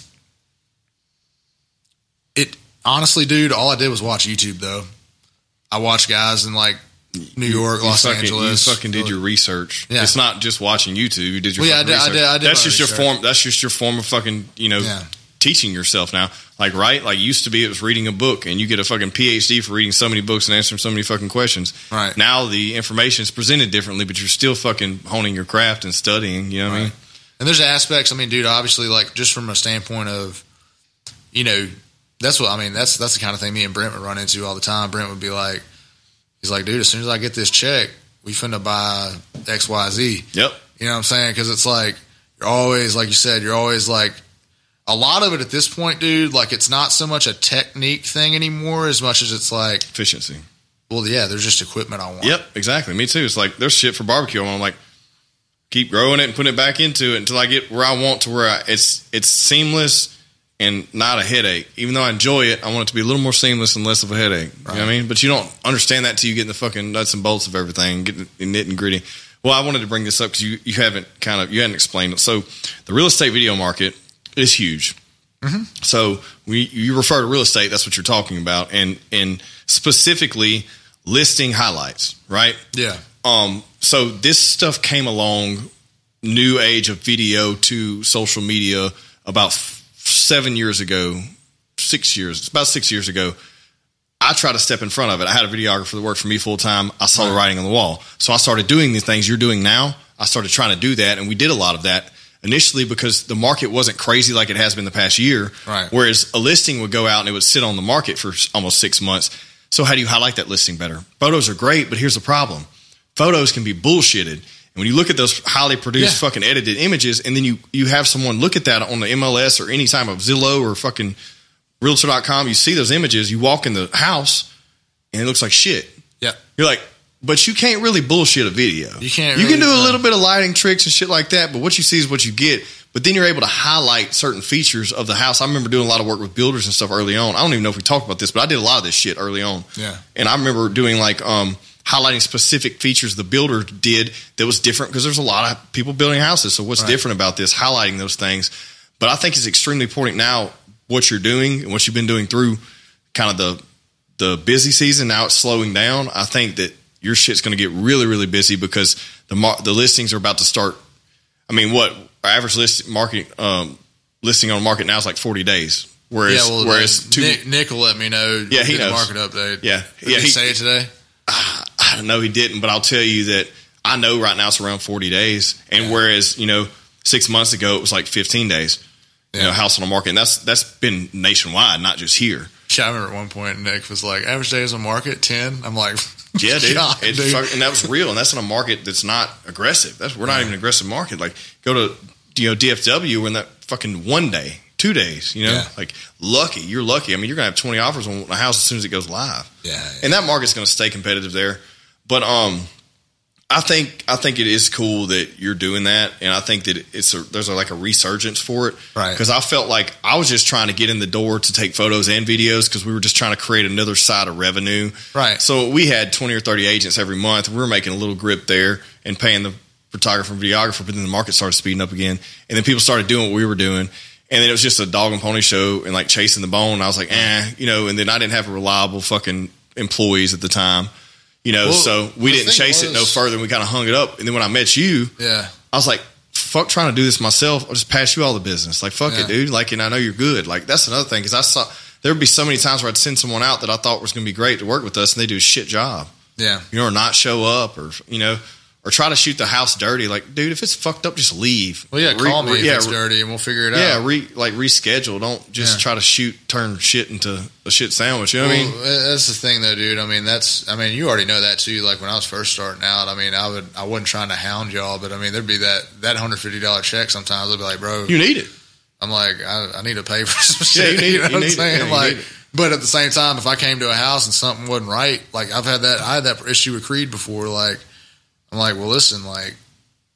it. Honestly, dude, all I did was watch YouTube, though. I watched guys in, like, New York, you, you Los fucking, Angeles. You fucking did your research. Yeah. It's not just watching YouTube. You did your well, yeah, I did, research. I did, I did that's just research. Your form. That's just your form of fucking, you know, yeah. teaching yourself now. Like, right? Like, used to be it was reading a book, and you get a fucking P H D for reading so many books and answering so many fucking questions. Right. Now the information is presented differently, but you're still fucking honing your craft and studying, you know what right. I mean? And there's aspects, I mean, dude, obviously, like, just from a standpoint of, you know, that's what I mean. That's that's the kind of thing me and Brent would run into all the time. Brent would be like, he's like, dude, as soon as I get this check, we finna buy X, Y, Z. Yep. You know what I'm saying? Because it's like you're always, like you said, you're always like a lot of it at this point, dude. Like it's not so much a technique thing anymore as much as it's like efficiency. Well, yeah, there's just equipment I want. Yep, exactly. Me too. It's like there's shit for barbecue. I'm like, keep growing it and putting it back into it until I get where I want to. Where I, it's it's seamless. And not a headache. Even though I enjoy it, I want it to be a little more seamless and less of a headache. Right. You know what I mean? But you don't understand that until you get in the fucking nuts and bolts of everything, get in nitty gritty. Well, I wanted to bring this up because you, you haven't kind of, you hadn't explained it. So the real estate video market is huge. Mm-hmm. So we, you refer to real estate, that's what you're talking about. And, and specifically listing highlights, right? Yeah. Um. So this stuff came along, new age of video to social media about Seven years ago, six years, it's about six years ago, I tried to step in front of it. I had a videographer that worked for me full time. I saw right. the writing on the wall. So I started doing these things you're doing now. I started trying to do that. And we did a lot of that initially because the market wasn't crazy like it has been the past year. Right. Whereas a listing would go out and it would sit on the market for almost six months. So how do you highlight that listing better? Photos are great, but here's the problem. Photos can be bullshitted. And when you look at those highly produced yeah. fucking edited images and then you, you have someone look at that on the M L S or any time of Zillow or fucking Realtor dot com, you see those images, you walk in the house and it looks like shit. Yeah. You're like, but you can't really bullshit a video. You can't You really can do a little bit of lighting tricks and shit like that, but what you see is what you get. But then you're able to highlight certain features of the house. I remember doing a lot of work with builders and stuff early on. I don't even know if we talked about this, but I did a lot of this shit early on. Yeah. And I remember doing like um highlighting specific features the builder did that was different because there's a lot of people building houses. So what's right. different about this? Highlighting those things. But I think it's extremely important now what you're doing and what you've been doing through kind of the the busy season. Now it's slowing down. I think that your shit's going to get really, really busy because the mar- the listings are about to start. I mean, what our average list market um, listing on the market now is like forty days. Whereas, yeah, well, whereas two, Nick, Nick will let me know. Yeah, he knows. Market update. Yeah, did yeah, he, he say it today? Uh, I know he didn't, but I'll tell you that I know right now it's around forty days. And yeah. whereas, you know, six months ago, it was like fifteen days, yeah. you know, house on the market. And that's, that's been nationwide, not just here. I remember at one point, Nick was like, average days on market, ten. I'm like, yeah, dude. God, dude. And that was real. And that's in a market that's not aggressive. That's We're not yeah. even an aggressive market. Like go to, you know, D F W, we're in that fucking one day, two days, you know, yeah. like lucky, you're lucky. I mean, you're going to have twenty offers on a house as soon as it goes live. Yeah. yeah. And that market's going to stay competitive there. But um, I think I think it is cool that you're doing that, and I think that it's a, there's a, like a resurgence for it, right? Because I felt like I was just trying to get in the door to take photos and videos because we were just trying to create another side of revenue, right? So we had twenty or thirty agents every month. We were making a little grip there and paying the photographer and videographer, but then the market started speeding up again, and then people started doing what we were doing. And then it was just a dog and pony show and like chasing the bone. I was like, eh, you know, and then I didn't have reliable fucking employees at the time, you know, well, so we didn't chase was, it no further. And we kind of hung it up. And then when I met you, yeah, I was like, fuck trying to do this myself. I'll just pass you all the business. Like, fuck yeah. it, dude. Like, and I know you're good. Like, that's another thing. Cause I saw there would be so many times where I'd send someone out that I thought was going to be great to work with us and they do a shit job. Yeah. You know, or not show up or, you know, or try to shoot the house dirty. Like, dude, if it's fucked up, just leave. Well, yeah, re- call me re- if yeah, it's dirty and we'll figure it yeah, out. Yeah, re- like reschedule. Don't just yeah. try to shoot, turn shit into a shit sandwich. You know what well, I mean? That's the thing though, dude. I mean, that's, I mean, you already know that too. Like when I was first starting out, I mean, I would, I wasn't trying to hound y'all, but I mean, there'd be that, that one hundred fifty dollars check sometimes. I'd be like, bro. You need it. I'm like, I, I need to pay for some shit. Yeah, you need, you know it, you what I'm saying? Yeah, you like, need it. But at the same time, if I came to a house and something wasn't right, like I've had that, I had that issue with Creed before. Like, I'm like, well, listen, like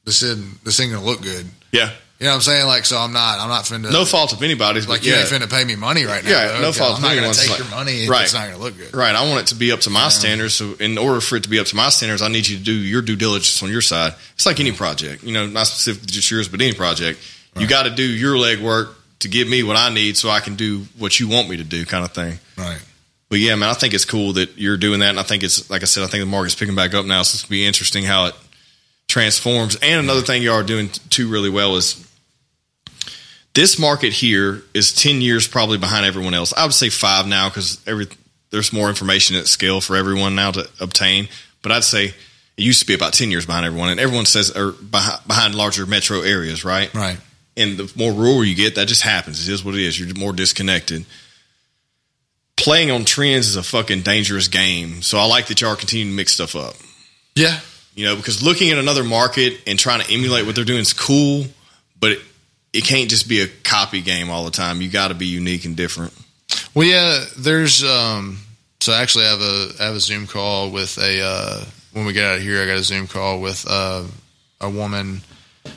this isn't this ain't gonna look good. Yeah, you know what I'm saying. Like, so I'm not, I'm not finna. No fault of anybody's. Like, you yeah. ain't finna pay me money right now. Yeah, though. no God, fault. I'm not gonna take like, your money. If right. It's not gonna look good. Right. I want it to be up to my yeah. standards. So, in order for it to be up to my standards, I need you to do your due diligence on your side. It's like any project, you know, not specifically just yours, but any project. Right. You got to do your legwork to give me what I need, so I can do what you want me to do, kind of thing. Right. But yeah, man, I think it's cool that you're doing that. And I think it's, like I said, I think the market's picking back up now. So it's going to be interesting how it transforms. And another thing you are doing too really well is this market here is ten years probably behind everyone else. I would say five now because every there's more information at scale for everyone now to obtain. But I'd say it used to be about ten years behind everyone. And everyone says or behind, behind larger metro areas, right? Right. And the more rural you get, that just happens. It is what it is. You're more disconnected. Playing on trends is a fucking dangerous game. So I like that y'all continue to mix stuff up. Yeah. You know, because looking at another market and trying to emulate what they're doing is cool, but it, it can't just be a copy game all the time. You got to be unique and different. Well, yeah, there's, um, so actually I have a, I have a Zoom call with a, uh, when we get out of here, I got a Zoom call with uh, a woman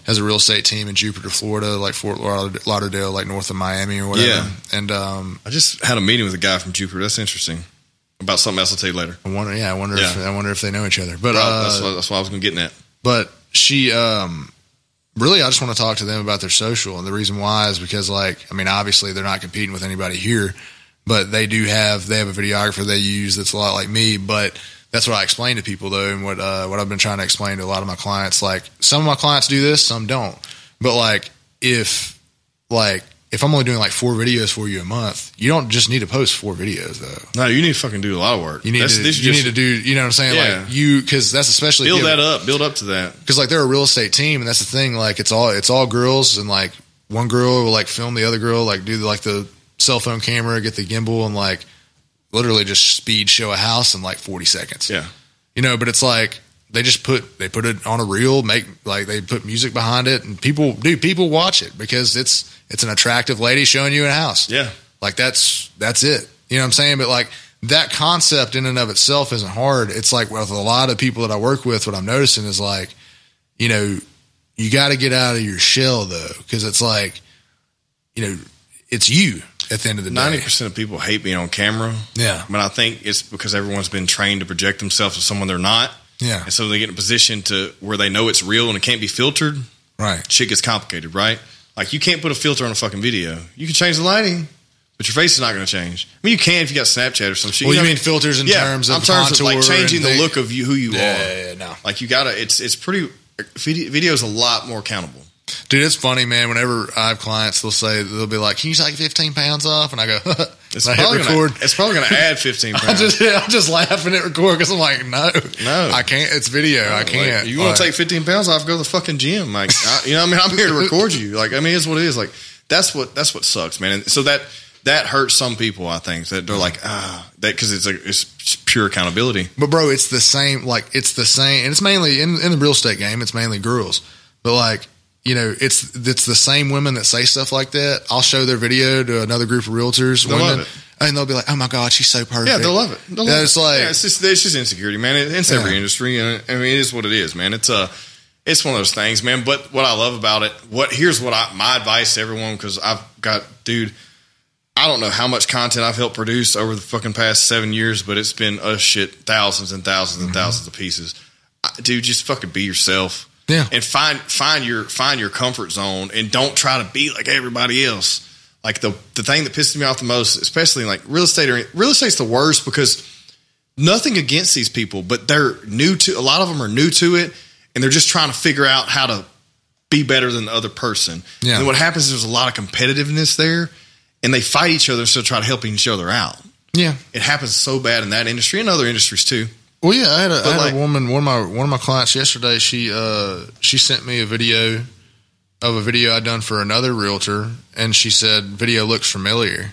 has a real estate team in Jupiter, Florida, like Fort Lauderdale, like north of Miami or whatever. Yeah. And um, I just had a meeting with a guy from Jupiter. That's interesting. About something else I'll tell you later. I wonder, yeah, I wonder yeah. if I wonder if they know each other. But right, uh, that's, what, that's what I was going to get at. But she um, really, I just want to talk to them about their social, and the reason why is because, like, I mean, obviously they're not competing with anybody here, but they do have they have a videographer they use that's a lot like me, but. That's what I explain to people though, and what uh, what I've been trying to explain to a lot of my clients. Like some of my clients do this, some don't. But like if like if I'm only doing like four videos for you a month, you don't just need to post four videos though. No, you need to fucking do a lot of work. You need that's, to this you just, need to do. You know what I'm saying? Yeah. Like you because that's especially build that up, build up to that. Because like they're a real estate team, and that's the thing. Like it's all it's all girls, and like one girl will like film the other girl, like do like the cell phone camera, get the gimbal, and like. Literally just speed show a house in like forty seconds. Yeah. You know, but it's like they just put, they put it on a reel, make like they put music behind it and people do, people watch it because it's, it's an attractive lady showing you a house. Yeah. Like that's, that's it. You know what I'm saying? But like that concept in and of itself isn't hard. It's like with a lot of people that I work with, what I'm noticing is like, you know, you got to get out of your shell though. Cause it's like, you know, it's you. At the end of the ninety percent day. ninety percent of people hate being on camera. Yeah. But I think it's because everyone's been trained to project themselves as someone they're not. Yeah. And so they get in a position to where they know it's real and it can't be filtered. Right. Shit gets complicated, right? Like, you can't put a filter on a fucking video. You can change the lighting, but your face is not going to change. I mean, you can if you got Snapchat or some shit. Well, you, you know mean filters in yeah, terms of contour? Yeah, in terms of, like, changing the look of you, who you yeah, are. Yeah, yeah, no. Like, you got to – it's it's pretty – video's a lot more accountable. Dude, it's funny, man. Whenever I have clients, they'll say, they'll be like, can you take fifteen pounds off? And I go, it's, and I probably record. Gonna, it's probably going to add fifteen pounds. I'm, just, I'm just laughing at record because I'm like, no, no, I can't. It's video. No, I can't. Like, you want to take fifteen pounds off, go to the fucking gym. Like, I, you know what I mean? I'm here to record you. Like, I mean, it's what it is. Like, that's what, that's what sucks, man. And so that, that hurts some people, I think, that they're like, ah, that because it's like, it's pure accountability. But bro, it's the same, like it's the same. And it's mainly in, in the real estate game. It's mainly girls, but like, you know, it's it's the same women that say stuff like that. I'll show their video to another group of realtors. They'll women, love it. And they'll be like, oh, my God, she's so perfect. Yeah, they'll love it. They'll love it's it. Like, yeah, it's, just, it's just insecurity, man. It's every yeah. industry. And I mean, it is what it is, man. It's uh, it's one of those things, man. But what I love about it, what here's what I, my advice to everyone, because I've got, dude, I don't know how much content I've helped produce over the fucking past seven years, but it's been us shit, thousands and thousands and mm-hmm. thousands of pieces. I, dude, just fucking be yourself. Yeah. And find find your find your comfort zone, and don't try to be like everybody else. Like the the thing that pisses me off the most, especially like real estate, or real estate's the worst, because nothing against these people, but they're new to a lot of them are new to it, and they're just trying to figure out how to be better than the other person. Yeah. And what happens is there's a lot of competitiveness there, and they fight each other instead of trying to help each other out. Yeah. It happens so bad in that industry and other industries too. Well, yeah, I had, a, I had like, a woman, one of my one of my clients yesterday, she uh, she sent me a video of a video I'd done for another realtor, and she said, video looks familiar.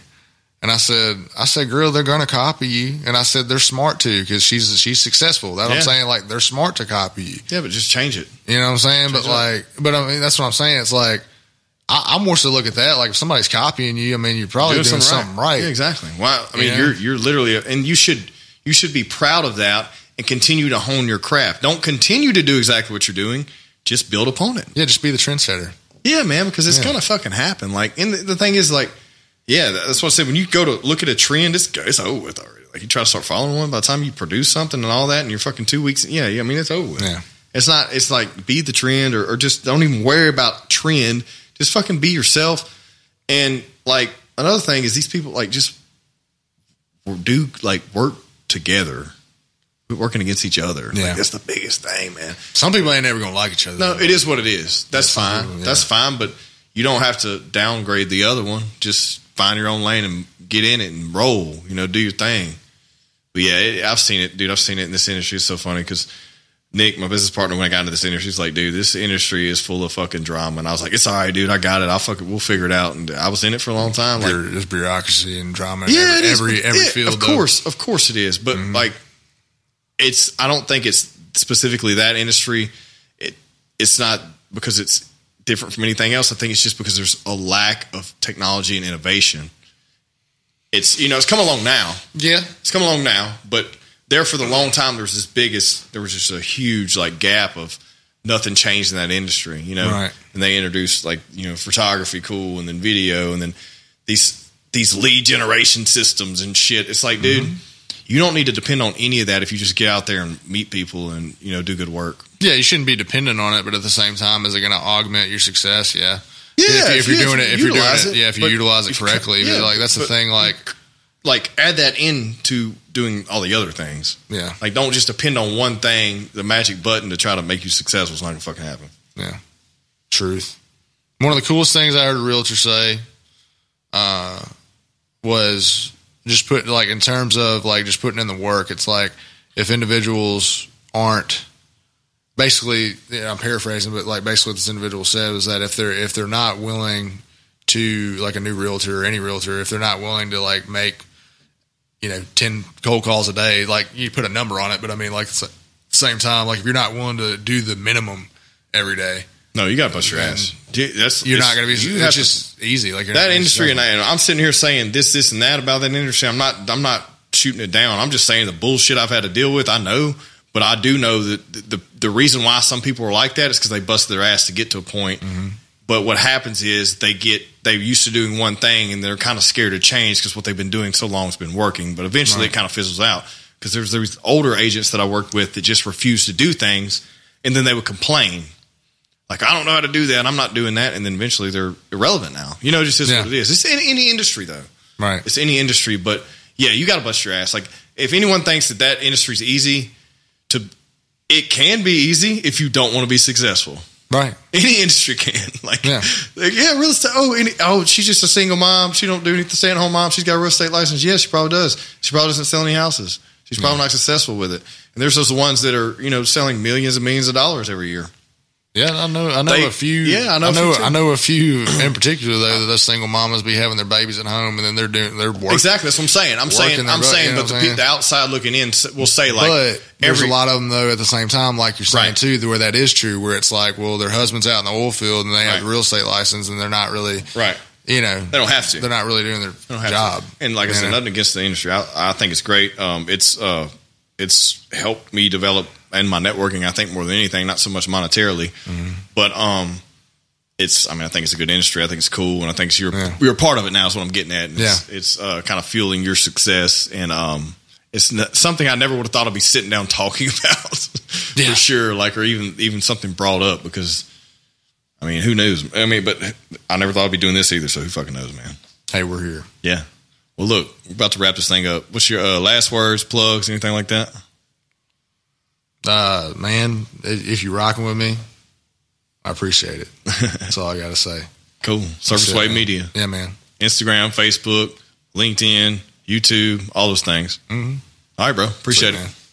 And I said, I said, girl, they're going to copy you. And I said, they're smart to, because she's, she's successful. That's yeah. what I'm saying. Like, they're smart to copy you. Yeah, but just change it. You know what I'm saying? Change but, like, but I mean, that's what I'm saying. It's like, I, I more so look at that. Like, if somebody's copying you, I mean, you're probably doing, doing something, something right. right. Yeah, exactly. Wow. I mean, yeah. you're, you're literally, and you should, you should be proud of that and continue to hone your craft. Don't continue to do exactly what you're doing. Just build upon it. Yeah, just be the trendsetter. Yeah, man, because it's yeah. going to fucking happen. Like, and the, the thing is, like, yeah, that's what I said. When you go to look at a trend, it's, it's over with already. Like, you try to start following one, by the time you produce something and all that, and you're fucking two weeks, yeah, yeah I mean, it's over with. Yeah. It's not, it's like, be the trend, or, or just don't even worry about trend. Just fucking be yourself. And, like, another thing is these people, like, just do, like, work together. We're working against each other. Yeah. Like, that's the biggest thing, man. Some people ain't ever going to like each other. No, though. It is what it is. That's, that's fine. People, yeah. That's fine, but you don't have to downgrade the other one. Just find your own lane and get in it and roll. You know, do your thing. But, yeah, it, I've seen it. Dude, I've seen it in this industry. It's so funny because Nick, my business partner, when I got into this industry, he's like, dude, this industry is full of fucking drama. And I was like, it's all right, dude. I got it. I'll fuck it. We'll figure it out. And I was in it for a long time. Like, there's bureaucracy and drama in yeah, every, every, every yeah, field. Of course. Though. Of course it is. But, mm-hmm. like, It's. I don't think it's specifically that industry. It. It's not because it's different from anything else. I think it's just because there's a lack of technology and innovation. It's you know it's come along now. Yeah, it's come along now. But there for the long time, there was this biggest. There was just a huge like gap of nothing changed in that industry. You know, right. And they introduced like you know photography, cool, and then video, and then these these lead generation systems and shit. It's like, dude. Mm-hmm. You don't need to depend on any of that if you just get out there and meet people and, you know, do good work. Yeah, you shouldn't be dependent on it, but at the same time, is it going to augment your success? Yeah. Yeah. If, if, if you're doing it, if you're doing it, yeah, if you utilize it correctly. Yeah, like, that's the thing, like. Like, add that in to doing all the other things. Yeah. Like, don't just depend on one thing, the magic button to try to make you successful. It's not going to fucking happen. Yeah. Truth. One of the coolest things I heard a realtor say uh, was, just put like in terms of like just putting in the work. It's like if individuals aren't basically, you know, I'm paraphrasing, but like basically what this individual said was that if they're if they're not willing to like a new realtor or any realtor, if they're not willing to like make you know ten cold calls a day, like you put a number on it, but I mean like at the same time, like if you're not willing to do the minimum every day. No, you got to bust your ass. Dude, that's, you're not going to be. You it's just to, easy. Like you're that industry, and I, and I'm sitting here saying this, this, and that about that industry. I'm not. I'm not shooting it down. I'm just saying the bullshit I've had to deal with. I know, but I do know that the the, the reason why some people are like that is because they bust their ass to get to a point. Mm-hmm. But what happens is they get they're used to doing one thing, and they're kind of scared to change because what they've been doing so long has been working. But eventually, right. It kind of fizzles out because there's these older agents that I worked with that just refused to do things, and then they would complain. Like, I don't know how to do that. I'm not doing that. And then eventually they're irrelevant now. You know, it just is yeah. what it is. It's in any industry, though. Right. It's any industry. But, yeah, you got to bust your ass. Like, if anyone thinks that that industry's easy, to, it can be easy if you don't want to be successful. Right. Any industry can. Like, yeah, like, yeah real estate. Oh, any, oh, she's just a single mom. She don't do anything. Stay-at-home mom. She's got a real estate license. Yeah, she probably does. She probably doesn't sell any houses. She's probably yeah. not successful with it. And there's those ones that are, you know, selling millions and millions of dollars every year. Yeah, I know. I know they, a few. Yeah, I know. I know, I know a few in particular though that those single mamas be having their babies at home, and then they're doing their work. Exactly, that's what I'm saying. I'm saying. I'm butt, saying. You know but the, saying? the outside looking in will say like. But there's every, a lot of them though at the same time, like you're saying right. too, where that is true, where it's like, well, their husband's out in the oil field and they right. have the real estate license, and they're not really right. You know, they don't have to. They're not really doing their job. To. And like I said, know? nothing against the industry. I, I think it's great. Um, it's uh, it's helped me develop. And my networking, I think, more than anything, not so much monetarily, mm-hmm. but um, it's. I mean, I think it's a good industry. I think it's cool, and I think it's you're yeah. you're a part of it now. Is what I'm getting at. And yeah, it's, it's uh, kind of fueling your success, and um, it's not, something I never would have thought I'd be sitting down talking about yeah. for sure. Like, or even even something brought up because, I mean, who knows? I mean, but I never thought I'd be doing this either. So who fucking knows, man? Hey, we're here. Yeah. Well, look, we're about to wrap this thing up. What's your uh, last words, plugs, anything like that? Uh, man, if you're rocking with me, I appreciate it. That's all I got to say. Cool. Surface Wave Media. Yeah, man. Instagram, Facebook, LinkedIn, YouTube, all those things. Mm-hmm. All right, bro. Appreciate it.